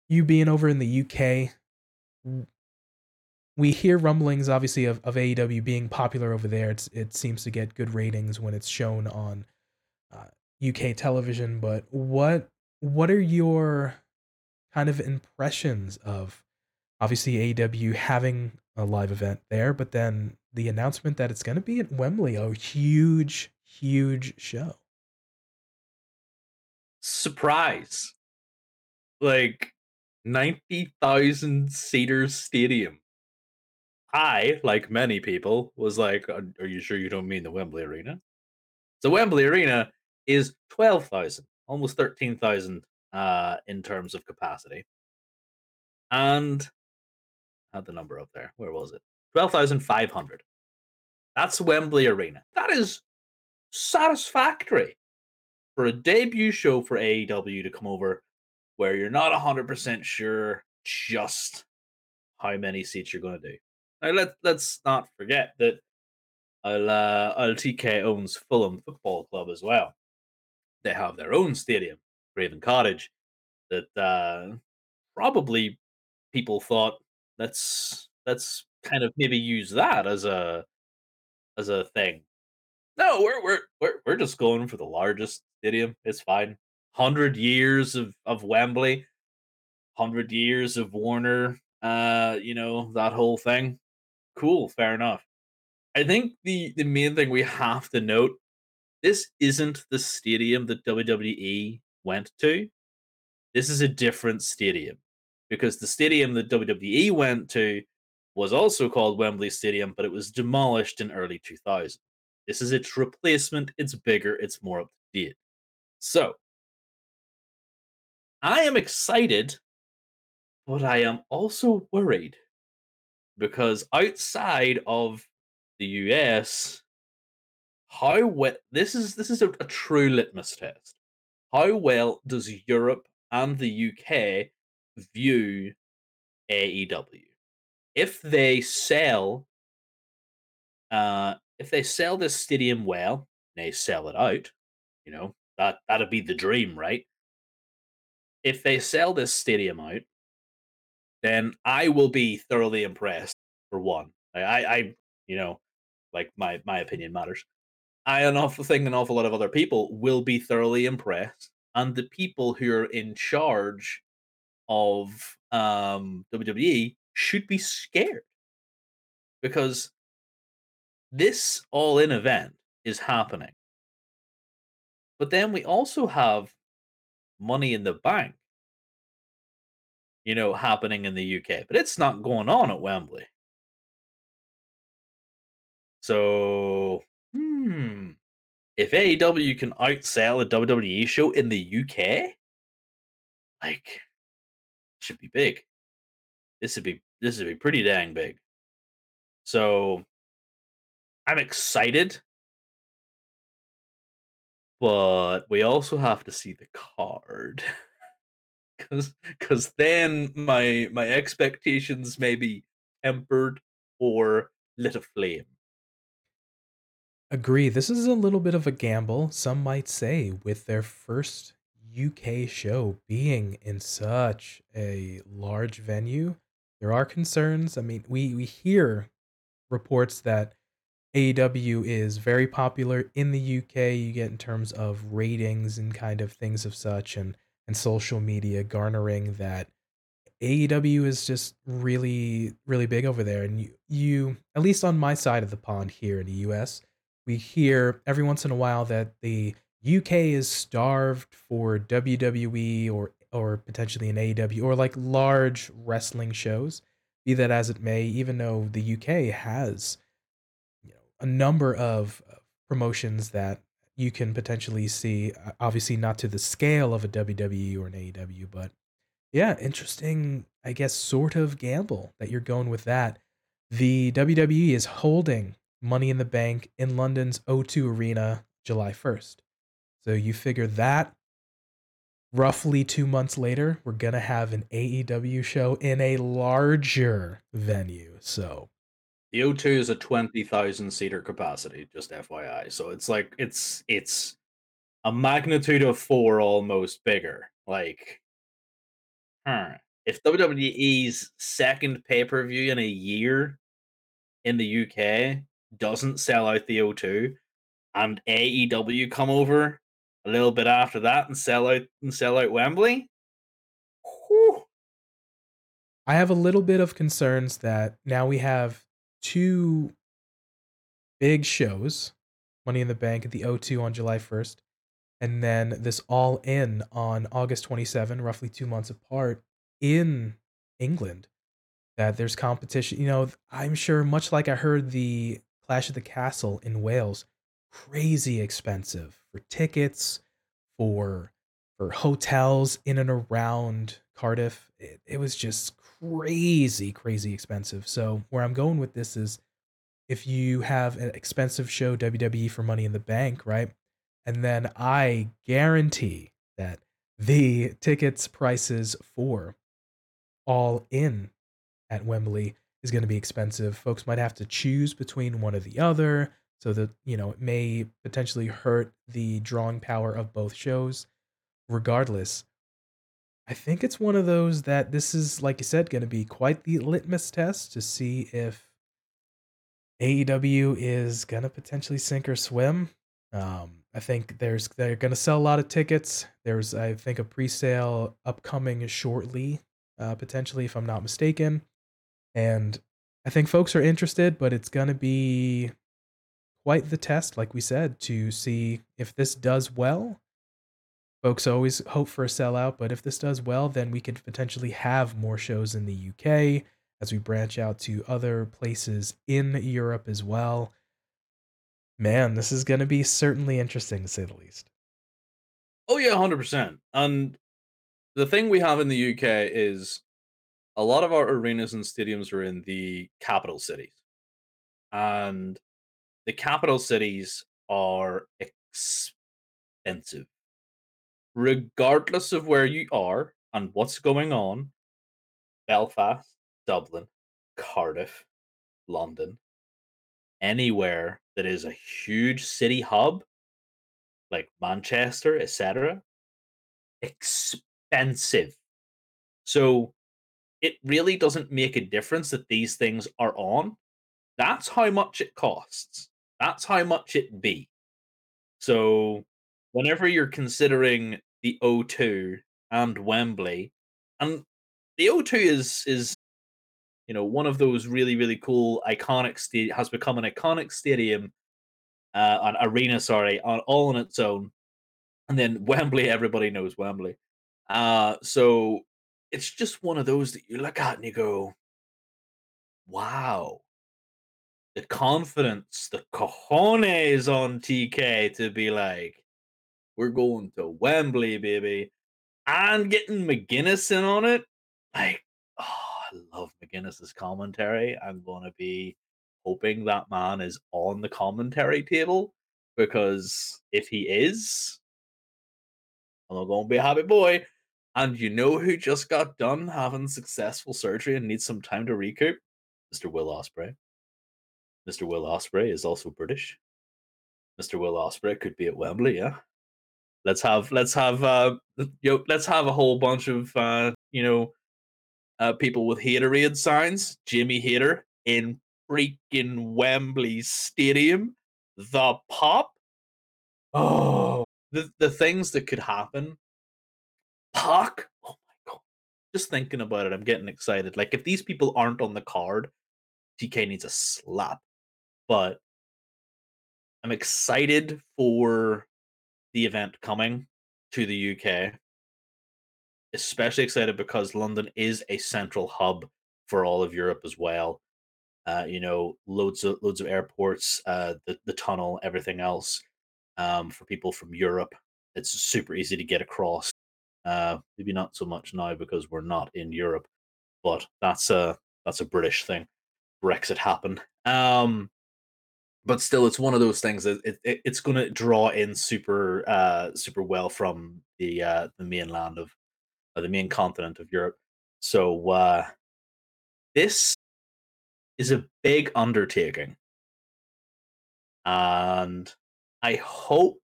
you being over in the U K, we hear rumblings, obviously, of, of A E W being popular over there. It's, it seems to get good ratings when it's shown on uh, U K television. But what what are your kind of impressions of, obviously, A E W having a live event there, but then the announcement that it's going to be at Wembley, a huge, huge show? Surprise. Like, ninety thousand seater stadium. I, like many people, was like, are you sure you don't mean the Wembley Arena? The Wembley Arena is twelve thousand, almost thirteen thousand uh, in terms of capacity. And I had the number up there. Where was it? twelve thousand five hundred. That's Wembley Arena. That is satisfactory for a debut show for A E W to come over where you're not one hundred percent sure just how many seats you're going to do. Now, let, let's not forget that L T K owns Fulham Football Club as well. They have their own stadium, Craven Cottage, that uh, probably people thought, let's let's kind of maybe use that as a as a thing. No, we're we're we're we're just going for the largest stadium. It's fine. Hundred years of, of Wembley, hundred years of Warner, uh, you know, that whole thing. Cool, fair enough. I think the, the main thing we have to note, this isn't the stadium that W W E went to. This is a different stadium, because the stadium that W W E went to was also called Wembley Stadium, but it was demolished in early two thousand. This is its replacement. It's bigger. It's more up to date. So, I am excited, but I am also worried. Because outside of the U S, how well this is this is a, a true litmus test. How well does Europe and the U K view A E W? If they sell, uh, if they sell this stadium well, they sell it out. You know, That that'd be the dream, right? If they sell this stadium out, then I will be thoroughly impressed. For one, I, I, you know, like my my opinion matters. I an awful thing, an awful lot of other people will be thoroughly impressed, and the people who are in charge of um, W W E should be scared, because this All In event is happening. But then we also have Money in the Bank, you know, happening in the U K. But it's not going on at Wembley. So, hmm. If A E W can outsell a W W E show in the U K, like, it should be big. This would be this would be pretty dang big. So, I'm excited. But we also have to see the card, because because then my my expectations may be tempered or lit aflame. Agree. This is a little bit of a gamble, some might say, with their first U K show being in such a large venue. There are concerns. I mean, we, we hear reports that A E W is very popular in the U K, you get in terms of ratings and kind of things of such, and, and social media garnering that A E W is just really, really big over there. And you, you, at least on my side of the pond here in the U S, we hear every once in a while that the U K is starved for W W E or, or potentially an A E W or like large wrestling shows, be that as it may, even though the U K has a number of promotions that you can potentially see, obviously not to the scale of a W W E or an A E W, but yeah, interesting, I guess, sort of gamble that you're going with that. The W W E is holding Money in the Bank in London's O two Arena July first. So you figure that roughly two months later, we're going to have an A E W show in a larger venue. So the O two is a twenty thousand seater capacity, just F Y I. So it's like, it's it's a magnitude of four almost bigger. Like, huh. If W W E's second pay-per-view in a year in the U K doesn't sell out the O two, and A E W come over a little bit after that and sell out and sell out Wembley, whew. I have a little bit of concerns that now we have two big shows, Money in the Bank at the O two on July first, and then this All In on August twenty-seventh, roughly two months apart in England, that there's competition. You know, I'm sure, much like I heard the Clash of the Castle in Wales, crazy expensive for tickets, for for hotels in and around Cardiff. It, it was just crazy, crazy expensive. So where I'm going with this is, if you have an expensive show, W W E for Money in the Bank, right? And then I guarantee that the tickets prices for All In at Wembley is going to be expensive. Folks might have to choose between one or the other, so that, you know, it may potentially hurt the drawing power of both shows. Regardless, I think it's one of those that this is, like you said, going to be quite the litmus test to see if A E W is going to potentially sink or swim. Um, I think there's they're going to sell a lot of tickets. There's, I think, a pre-sale upcoming shortly, uh, potentially, if I'm not mistaken. And I think folks are interested, but it's going to be quite the test, like we said, to see if this does well. Folks always hope for a sellout, but if this does well, then we could potentially have more shows in the U K as we branch out to other places in Europe as well. Man, this is going to be certainly interesting, to say the least. Oh yeah, one hundred percent. And the thing we have in the U K is a lot of our arenas and stadiums are in the capital cities. And the capital cities are expensive. Regardless of where you are and what's going on, Belfast, Dublin, Cardiff, London, anywhere that is a huge city hub, like Manchester, et cetera, expensive. So it really doesn't make a difference that these things are on. That's how much it costs. That's how much it be. So whenever you're considering the O two and Wembley, and the O two is is you know one of those really really cool iconic sta- has become an iconic stadium, uh, an arena, sorry, on all on its own. And then Wembley, everybody knows Wembley. Uh, so it's just one of those that you look at and you go, wow. The confidence, the cojones on T K to be like, we're going to Wembley, baby. And getting McGuinness in on it. Like, oh, I love McGuinness's commentary. I'm going to be hoping that man is on the commentary table, because if he is, I'm not going to be a happy boy. And you know who just got done having successful surgery and needs some time to recoup? Mister Will Ospreay. Mister Will Ospreay is also British. Mister Will Ospreay could be at Wembley, yeah. Let's have let's have uh you know, let's have a whole bunch of uh you know uh people with Haterade signs. Jimmy Hater in freaking Wembley Stadium. The pop. Oh, the the things that could happen. Puck. Oh my god. Just thinking about it, I'm getting excited. Like, if these people aren't on the card, T K needs a slap. But I'm excited for the event coming to the U K. Especially excited because London is a central hub for all of Europe as well. Uh, you know, loads of loads of airports, uh, the, the tunnel, everything else. Um, for people from Europe, it's super easy to get across. Uh, maybe not so much now because we're not in Europe, but that's a that's a British thing. Brexit happened. Um, but still, it's one of those things that it, it, it's going to draw in super uh, super well from the uh, the mainland of uh, the main continent of Europe. So uh, this is a big undertaking, and I hope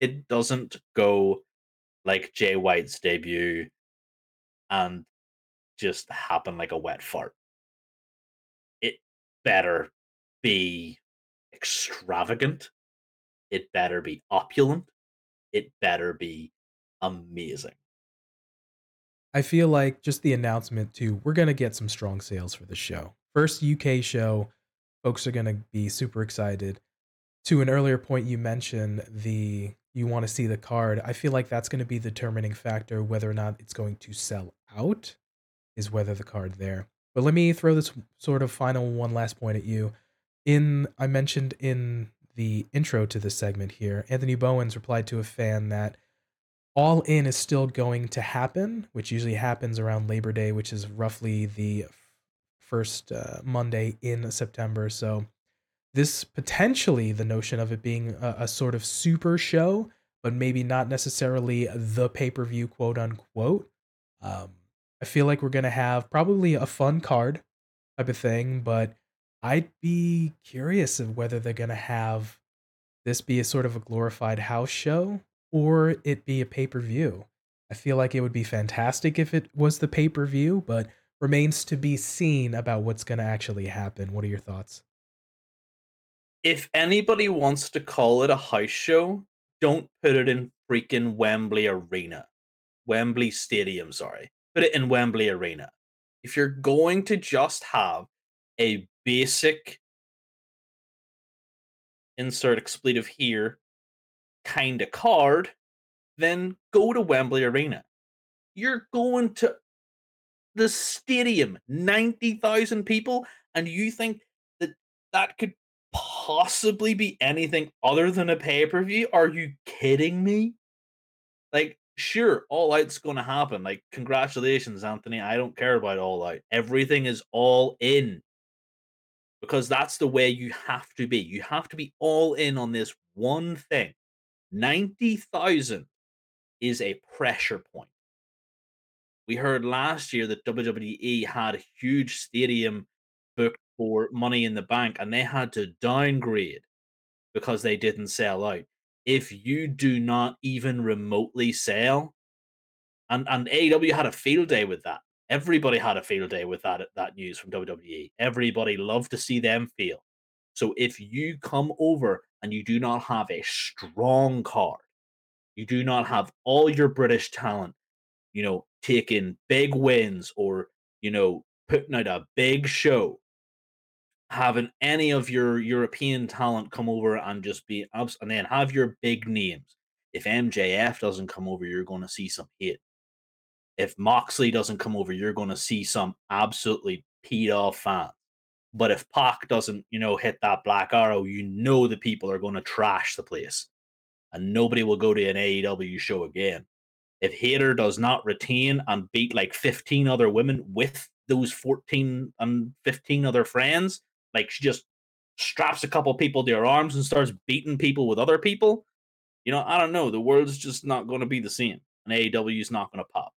it doesn't go like Jay White's debut and just happen like a wet fart. It better be extravagant. It better be opulent. It better be amazing. I feel like just the announcement too, we're going to get some strong sales for the show. First U K show, folks are going to be super excited. To an earlier point, you mentioned the you want to see the card. I feel like that's going to be the determining factor whether or not it's going to sell out, is whether the card there. But let me throw this sort of final one last point at you. In I mentioned in the intro to this segment here, Anthony Bowens replied to a fan that All In is still going to happen, which usually happens around Labor Day, which is roughly the first uh, Monday in September. So this potentially the notion of it being a, a sort of super show, but maybe not necessarily the pay-per-view, quote unquote. Um, I feel like we're going to have probably a fun card type of thing, but I'd be curious of whether they're going to have this be a sort of a glorified house show or it be a pay-per-view. I feel like it would be fantastic if it was the pay-per-view, but remains to be seen about what's going to actually happen. What are your thoughts? If anybody wants to call it a house show, don't put it in freaking Wembley Arena. Wembley Stadium, sorry. Put it in Wembley Arena. If you're going to just have a basic, insert expletive here, kind of card, then go to Wembley Arena. You're going to the stadium, ninety thousand people, and you think that that could possibly be anything other than a pay-per-view? Are you kidding me? Like, sure, All Out's gonna happen. Like, congratulations, Anthony. I don't care about All Out. Everything is All In, because that's the way you have to be. You have to be all in on this one thing. ninety thousand is a pressure point. We heard last year that W W E had a huge stadium booked for Money in the Bank, and they had to downgrade because they didn't sell out. if you do not even remotely sell. And and A E W had a field day with that. Everybody had a field day with that, that news from W W E. Everybody loved to see them feel. So if you come over and you do not have a strong card, you do not have all your British talent, you know, taking big wins or, you know, putting out a big show, having any of your European talent come over and just be abs- and then have your big names. If M J F doesn't come over, you're going to see some hate. If Moxley doesn't come over, you're going to see some absolutely peed off fans. But if Pac doesn't, you know, hit that black arrow, you know the people are going to trash the place. And nobody will go to an A E W show again. If Hayter does not retain and beat like fifteen other women with those fourteen and fifteen other friends, like she just straps a couple people to her arms and starts beating people with other people, you know, I don't know. The world's just not going to be the same. And A E W is not going to pop.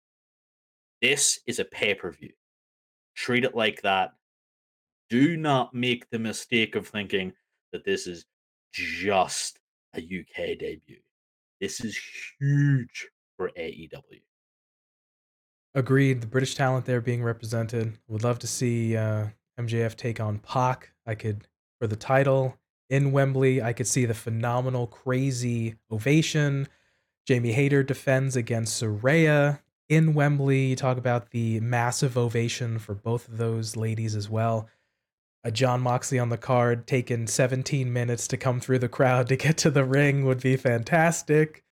This is a pay-per-view. Treat it like that. Do not make the mistake of thinking that this is just a U K debut. This is huge for A E W. Agreed. The British talent there being represented. Would love to see uh, M J F take on Pac. I could, for the title in Wembley, I could see the phenomenal, crazy ovation. Jamie Hayter defends against Saraya in Wembley. You talk about the massive ovation for both of those ladies as well. A John Moxley on the card taking seventeen minutes to come through the crowd to get to the ring would be fantastic.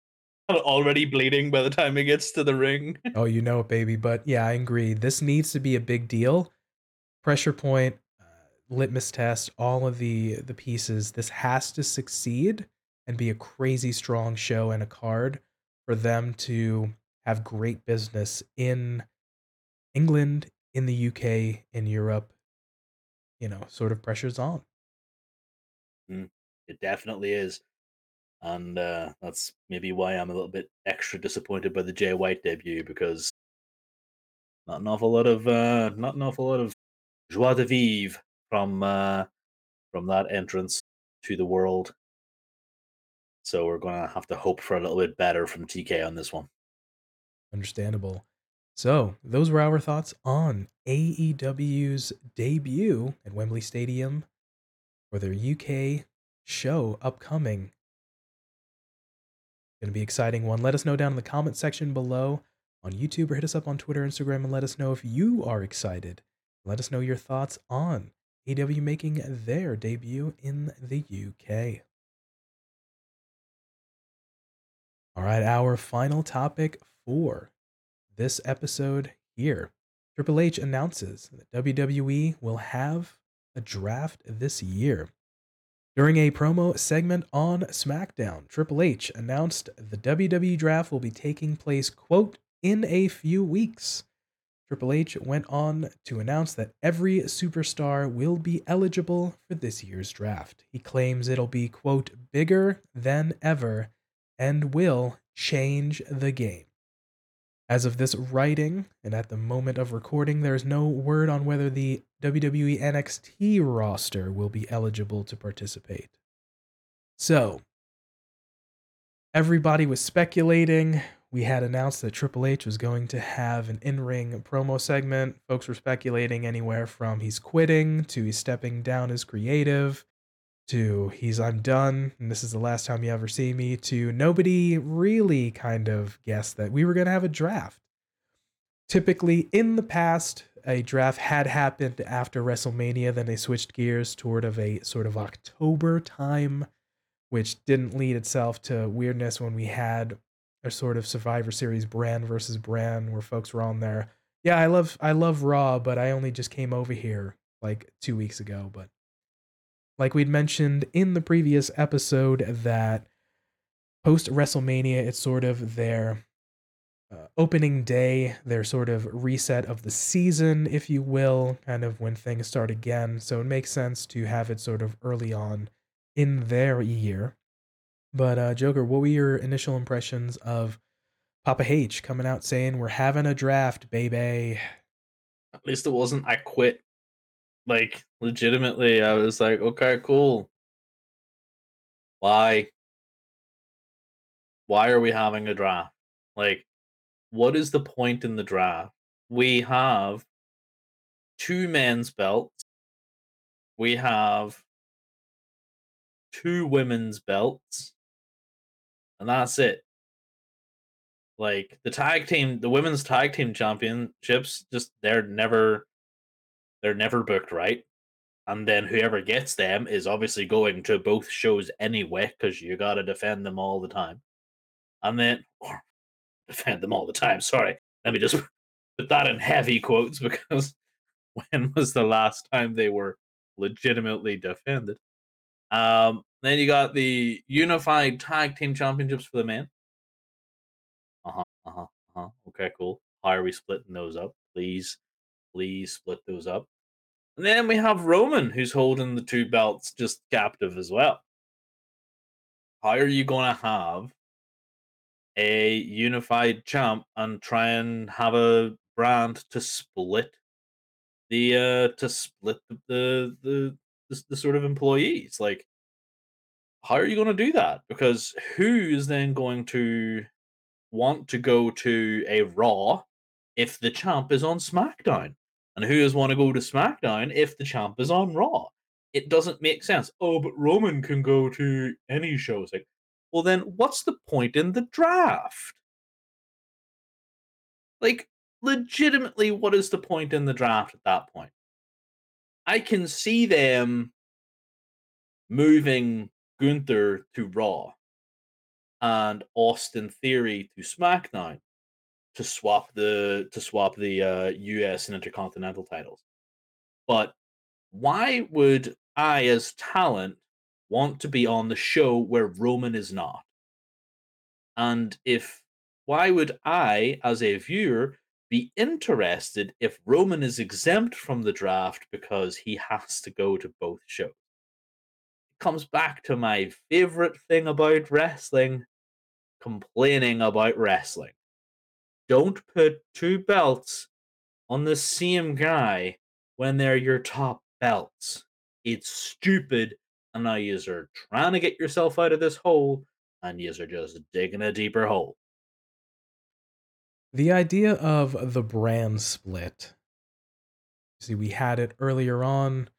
Already bleeding by the time he gets to the ring. Oh, you know it, baby. But yeah, I agree. This needs to be a big deal. Pressure point, uh, litmus test, all of the, the pieces. This has to succeed and be a crazy strong show and a card for them to have great business in England, in the U K, in Europe. You know, sort of pressure's on. Mm, it definitely is. And uh, that's maybe why I'm a little bit extra disappointed by the Jay White debut, because not an awful lot of uh, not an awful lot of joie de vivre from uh, from that entrance to the world. So we're gonna have to hope for a little bit better from T K on this one. Understandable. So those were our thoughts on A E W's debut at Wembley Stadium for their U K show upcoming. Going to be an exciting one. Let us know down in the comment section below on YouTube, or hit us up on Twitter, Instagram, and let us know if you are excited. Let us know your thoughts on A E W making their debut in the U K. All right, our final topic for this episode here. Triple H announces that W W E will have a draft this year. During a promo segment on SmackDown, Triple H announced the W W E draft will be taking place, quote, in a few weeks. Triple H went on to announce that every superstar will be eligible for this year's draft. He claims it'll be, quote, bigger than ever and will change the game. As of this writing, and at the moment of recording, there is no word on whether the W W E N X T roster will be eligible to participate. So, everybody was speculating. We had announced that Triple H was going to have an in-ring promo segment. Folks were speculating anywhere from he's quitting, to he's stepping down as creative, to he's I'm done, and this is the last time you ever see me, to nobody really kind of guessed that we were going to have a draft. Typically, in the past, a draft had happened after WrestleMania, then they switched gears toward of a sort of October time, which didn't lead itself to weirdness when we had a sort of Survivor Series brand versus brand where folks were on there. Yeah, I love I love Raw, but I only just came over here like two weeks ago, but like we'd mentioned in the previous episode, that post-WrestleMania, it's sort of their uh, opening day, their sort of reset of the season, if you will, kind of when things start again. So it makes sense to have it sort of early on in their year. But uh, Joker, what were your initial impressions of Papa H coming out saying, we're having a draft, baby? At least it wasn't I quit. Like, legitimately, I was like, okay, cool. Why? Why are we having a draft? Like, what is the point in the draft? We have two men's belts. We have two women's belts. And that's it. Like, the tag team, the women's tag team championships, just, they're never, they're never booked right. And then whoever gets them is obviously going to both shows anyway, because you got to defend them all the time. And then, or defend them all the time, sorry. Let me just put that in heavy quotes, because when was the last time they were legitimately defended? Um, then you got the Unified Tag Team Championships for the men. Uh-huh, uh-huh, uh-huh. Okay, cool. Why are we splitting those up? Please, please split those up. And then we have Roman, who's holding the two belts just captive as well. How are you going to have a unified champ and try and have a brand to split the uh, to split the the, the the the sort of employees? Like, how are you going to do that? Because who is then going to want to go to a Raw if the champ is on SmackDown? And who does want to go to SmackDown if the champ is on Raw? It doesn't make sense. Oh, but Roman can go to any show. It's like, well, then what's the point in the draft? Like, legitimately, what is the point in the draft at that point? I can see them moving Gunther to Raw and Austin Theory to SmackDown, to swap the to swap the uh, U S and Intercontinental titles. But why would I, as talent, want to be on the show where Roman is not? And if why would I, as a viewer, be interested if Roman is exempt from the draft because he has to go to both shows? It comes back to my favorite thing about wrestling, complaining about wrestling. Don't put two belts on the same guy when they're your top belts. It's stupid, and now you are trying to get yourself out of this hole, and you are just digging a deeper hole. The idea of the brand split. See, we had it earlier on,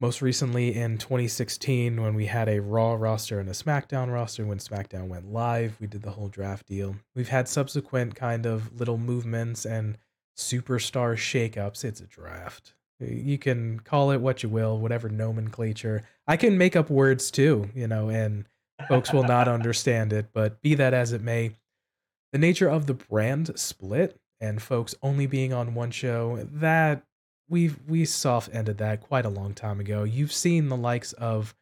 most recently in twenty sixteen, when we had a Raw roster and a SmackDown roster. When SmackDown went live, we did the whole draft deal. We've had subsequent kind of little movements and superstar shakeups. It's a draft. You can call it what you will, whatever nomenclature. I can make up words too, you know, and folks will not understand it, but be that as it may, the nature of the brand split and folks only being on one show, that We've we soft-ended that quite a long time ago. You've seen the likes of,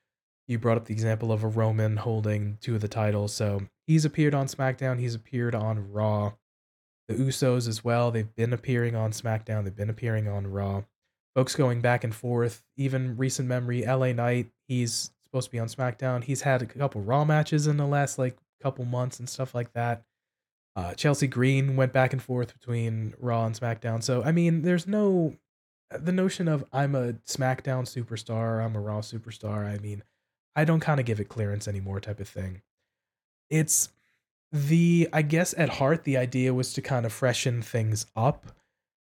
you brought up the example of a Roman holding two of the titles. So he's appeared on SmackDown. He's appeared on Raw. The Usos as well. They've been appearing on SmackDown. They've been appearing on Raw. Folks going back and forth. Even recent memory, L A Knight, he's supposed to be on SmackDown. He's had a couple Raw matches in the last like couple months and stuff like that. Uh, Chelsea Green went back and forth between Raw and SmackDown. So, I mean, there's no... The notion of I'm a SmackDown superstar, I'm a Raw superstar, I mean, I don't kind of give it clearance anymore type of thing. It's the, I guess at heart, the idea was to kind of freshen things up,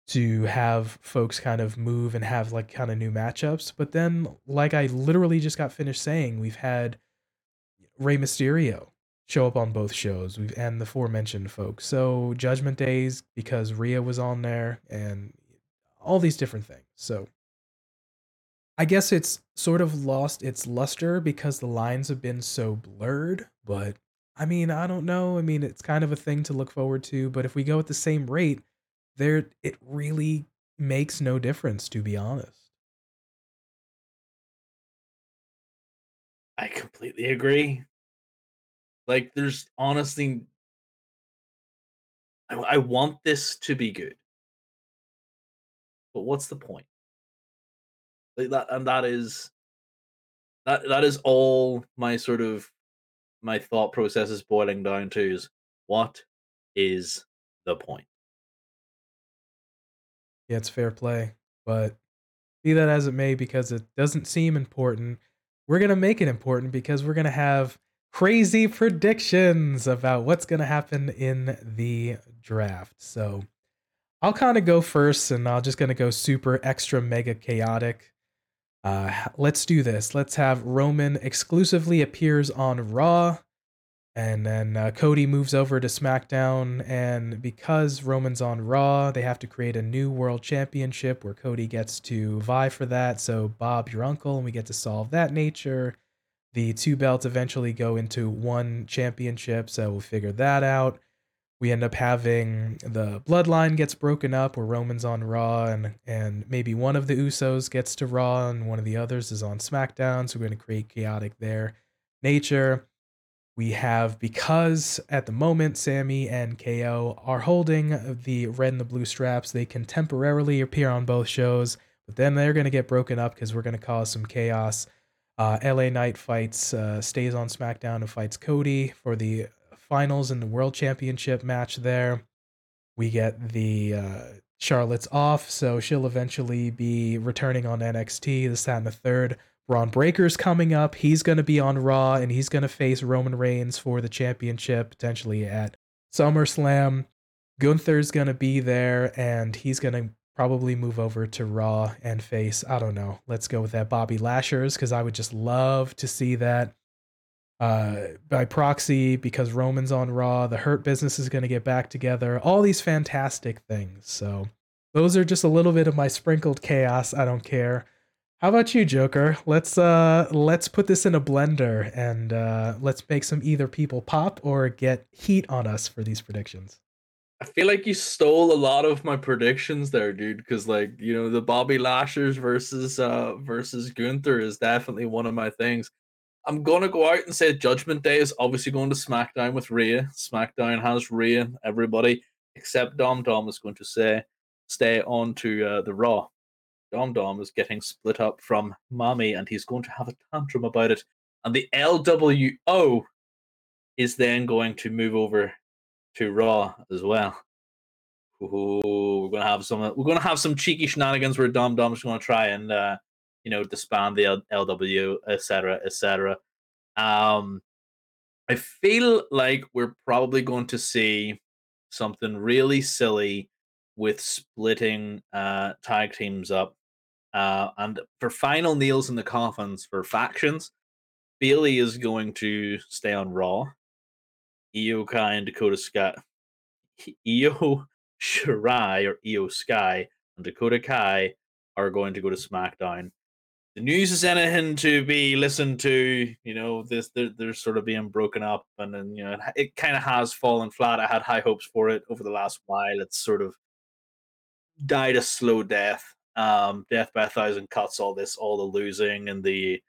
to have folks kind of move and have like kind of new matchups. But then, like I literally just got finished saying, we've had Rey Mysterio show up on both shows, we've and the aforementioned folks. So Judgment Days, because Rhea was on there, and all these different things. So I guess it's sort of lost its luster because the lines have been so blurred. But I mean, I don't know. I mean, it's kind of a thing to look forward to. But if we go at the same rate, there it really makes no difference, to be honest. I completely agree. Like, there's honestly, I, I want this to be good. But what's the point? Like that, and that is that that is all my sort of my thought process is boiling down to is what is the point? Yeah, it's fair play, but be that as it may, because it doesn't seem important, we're gonna make it important because we're gonna have crazy predictions about what's going to happen in the draft. So I'll kind of go first, and I'll just going to go super extra mega chaotic. Uh, let's do this. Let's have Roman exclusively appears on Raw, and then uh, Cody moves over to SmackDown. And because Roman's on Raw, they have to create a new world championship where Cody gets to vie for that. So Bob, your uncle, and we get to solve that nature. The two belts eventually go into one championship, so we'll figure that out. We end up having the bloodline gets broken up where Roman's on Raw, and, and maybe one of the Usos gets to Raw and one of the others is on SmackDown, so we're going to create chaotic there nature. We have, because at the moment, Sammy and K O are holding the red and the blue straps, they can temporarily appear on both shows, but then they're going to get broken up because we're going to cause some chaos. Uh, L A Knight fights, uh, stays on SmackDown and fights Cody for the finals in the World Championship match there. We get the uh, Charlotte's off, so she'll eventually be returning on N X T, this, that, and the third. Braun Breaker's coming up. He's going to be on Raw, and he's going to face Roman Reigns for the championship, potentially at SummerSlam. Gunther's going to be there, and he's going to probably move over to Raw and face, I don't know, let's go with that, Bobby Lashley, because I would just love to see that. Uh, by proxy, because Roman's on Raw, the Hurt Business is going to get back together. All these fantastic things. So those are just a little bit of my sprinkled chaos. I don't care. How about you, Joker? Let's uh, let's put this in a blender and uh, let's make some either people pop or get heat on us for these predictions. I feel like you stole a lot of my predictions there, dude, because, like, you know, the Bobby Lashers versus uh versus Gunther is definitely one of my things. I'm going to go out and say Judgment Day is obviously going to SmackDown with Rhea. SmackDown has Rhea, everybody, except Dom Dom is going to say stay on to uh, the Raw. Dom Dom is getting split up from Mommy, and he's going to have a tantrum about it. And the L W O is then going to move over to Raw as well. Ooh, we're gonna have some. We're gonna have some cheeky shenanigans where Dom Dom's gonna try and uh, you know, disband the L W O, et cetera, et cetera. Um, I feel like we're probably going to see something really silly with splitting uh, tag teams up, uh, and for final nails in the coffins for factions, Bayley is going to stay on Raw. Io Kai and Dakota Sky, Io Shirai or Io Sky and Dakota Kai are going to go to SmackDown. The news is anything to be listened to. You know, this they're, they're sort of being broken up, and then, you know, it kind of has fallen flat. I had high hopes for it over the last while. It's sort of died a slow death, um, death by a thousand cuts. All this, all the losing and the.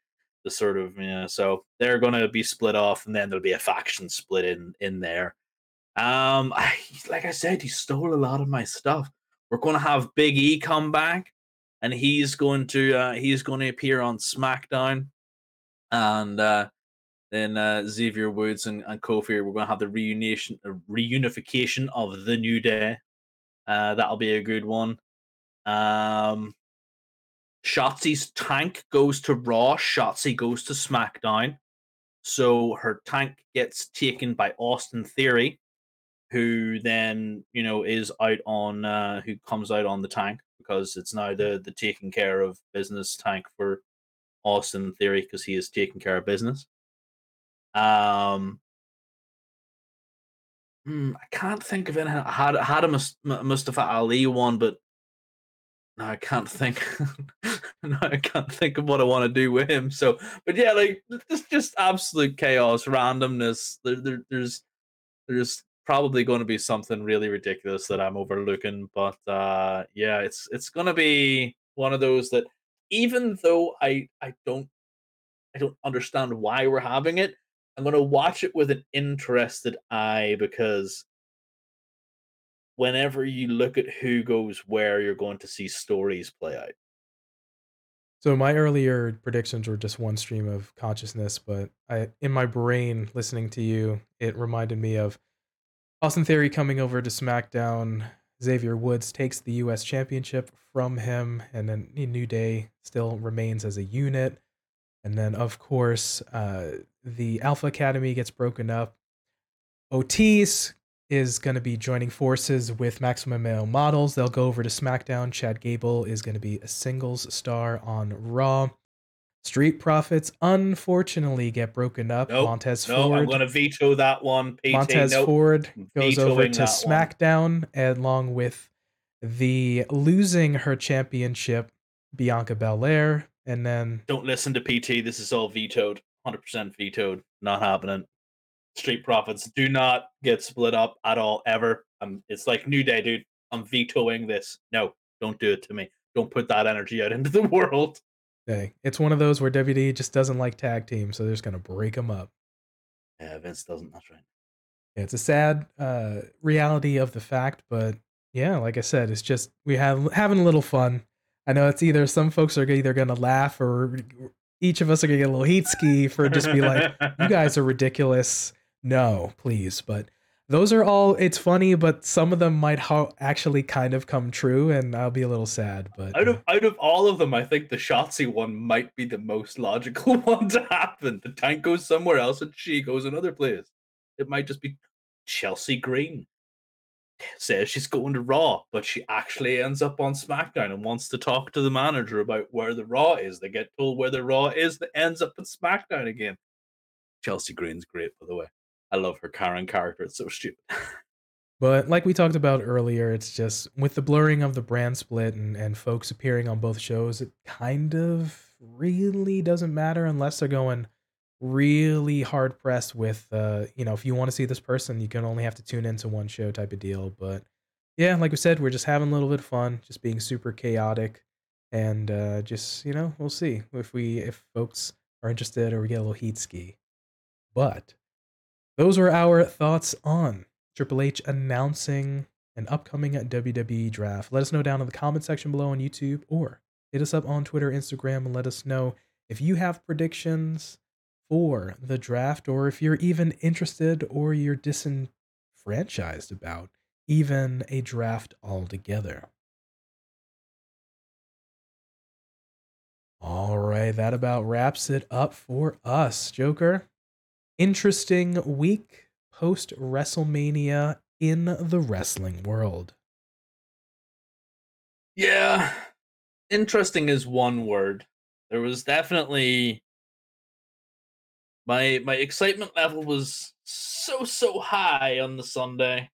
The sort of, you know, so they're going to be split off, and then there'll be a faction split in in there. Um, I, like I said, he stole a lot of my stuff. We're going to have Big E come back, and he's going to uh, he's going to appear on SmackDown, and uh, then uh, Xavier Woods and, and Kofi. We're going to have the reunification reunification of the New Day. Uh, that'll be a good one. Um. Shotzi's tank goes to Raw. Shotzi goes to SmackDown. So her tank gets taken by Austin Theory, who then, you know, is out on, uh, who comes out on the tank, because it's now the, the taking care of business tank for Austin Theory, because he is taking care of business. Um, hmm, I can't think of anything. I had, I had a Mus- Mustafa Ali one, but No, I can't think. no, I can't think of what I want to do with him. So, but yeah, like, it's just absolute chaos, randomness. There, there, there's, there's probably going to be something really ridiculous that I'm overlooking. But uh, yeah, it's it's going to be one of those that, even though I I don't I don't understand why we're having it, I'm going to watch it with an interested eye, because whenever you look at who goes where, you're going to see stories play out. So my earlier predictions were just one stream of consciousness, but I, in my brain, listening to you, it reminded me of Austin Theory coming over to SmackDown. Xavier Woods takes the U S Championship from him, and then New Day still remains as a unit. And then, of course, uh, the Alpha Academy gets broken up. Ortiz is going to be joining forces with Maximum Male Models. They'll go over to SmackDown. Chad Gable is going to be a singles star on Raw. Street Profits, unfortunately, get broken up. Nope, Montez no, Ford. I'm going to veto that one. P T, Montez nope. Ford goes Vetoing over to SmackDown, and along with the losing her championship, Bianca Belair. And then... Don't listen to P T. This is all vetoed. one hundred percent vetoed. Not happening. Street Profits do not get split up at all, ever. I'm, it's like New Day, dude. I'm vetoing this. No, don't do it to me. Don't put that energy out into the world. Dang. It's one of those where W W E just doesn't like tag teams, so they're just going to break them up. Yeah, Vince doesn't. That's right. Yeah, it's a sad uh, reality of the fact, but yeah, like I said, it's just we have having a little fun. I know it's either some folks are either going to laugh or each of us are going to get a little heat ski for just be like, you guys are ridiculous. No, please. But those are all, it's funny, but some of them might ha- actually kind of come true and I'll be a little sad. But out of, out of all of them, I think the Shotzi one might be the most logical one to happen. The tank goes somewhere else and she goes another place. It might just be Chelsea Green. Says she's going to Raw, but she actually ends up on SmackDown and wants to talk to the manager about where the Raw is. They get told where the Raw is, that ends up in SmackDown again. Chelsea Green's great, by the way. I love her Karen character. It's so stupid. But like we talked about earlier, it's just with the blurring of the brand split and, and folks appearing on both shows, it kind of really doesn't matter unless they're going really hard pressed with uh you know, if you want to see this person you can only have to tune into one show type of deal. But yeah, like we said, we're just having a little bit of fun, just being super chaotic, and uh just, you know, we'll see if we if folks are interested or we get a little heat ski. But those were our thoughts on Triple H announcing an upcoming W W E draft. Let us know down in the comment section below on YouTube, or hit us up on Twitter, Instagram, and let us know if you have predictions for the draft, or if you're even interested or you're disenfranchised about even a draft altogether. All right, that about wraps it up for us, Joker. Interesting week post WrestleMania in the wrestling world. Yeah, interesting is one word. There was definitely... My my excitement level was so, so high on the Sunday.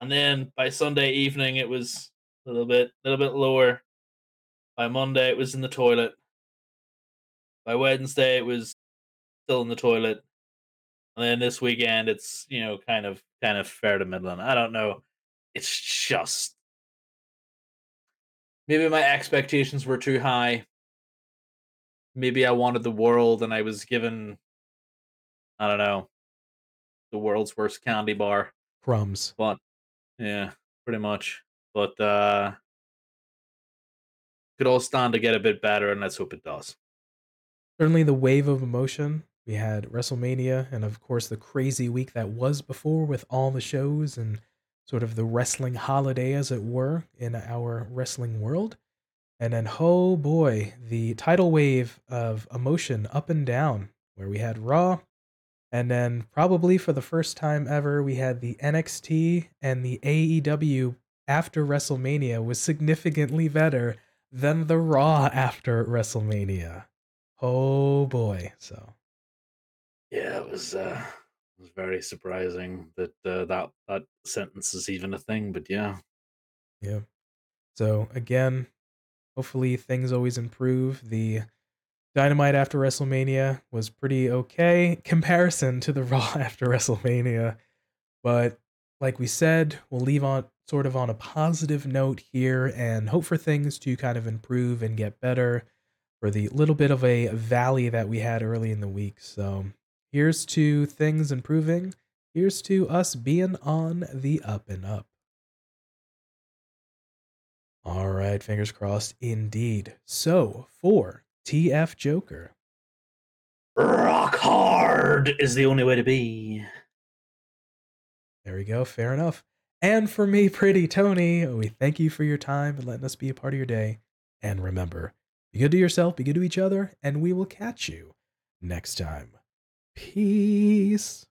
And then by Sunday evening, it was a little bit little bit lower. By Monday, it was in the toilet. By Wednesday, it was still in the toilet. And then this weekend, it's, you know, kind of kind of fair to middling. I don't know. It's just... Maybe my expectations were too high. Maybe I wanted the world and I was given, I don't know, the world's worst candy bar. Crumbs. But, yeah, pretty much. But uh could all stand to get a bit better, and let's hope it does. Certainly the wave of emotion. We had WrestleMania and, of course, the crazy week that was before with all the shows and sort of the wrestling holiday, as it were, in our wrestling world. And then, oh boy, the tidal wave of emotion up and down, where we had Raw, and then probably for the first time ever, we had the N X T and the A E W after WrestleMania was significantly better than the Raw after WrestleMania. Oh boy, so. Yeah, it was uh, it was very surprising that uh, that that sentence is even a thing, but yeah. Yeah. So again, hopefully things always improve. The Dynamite after WrestleMania was pretty okay comparison to the Raw after WrestleMania. But like we said, we'll leave on sort of on a positive note here and hope for things to kind of improve and get better for the little bit of a valley that we had early in the week. So here's to things improving. Here's to us being on the up and up. All right, fingers crossed indeed. So, for T F Joker. Rock hard is the only way to be. There we go, fair enough. And for me, Pretty Tony, we thank you for your time and letting us be a part of your day. And remember, Be good to yourself, be good to each other, and we will catch you next time. Peace.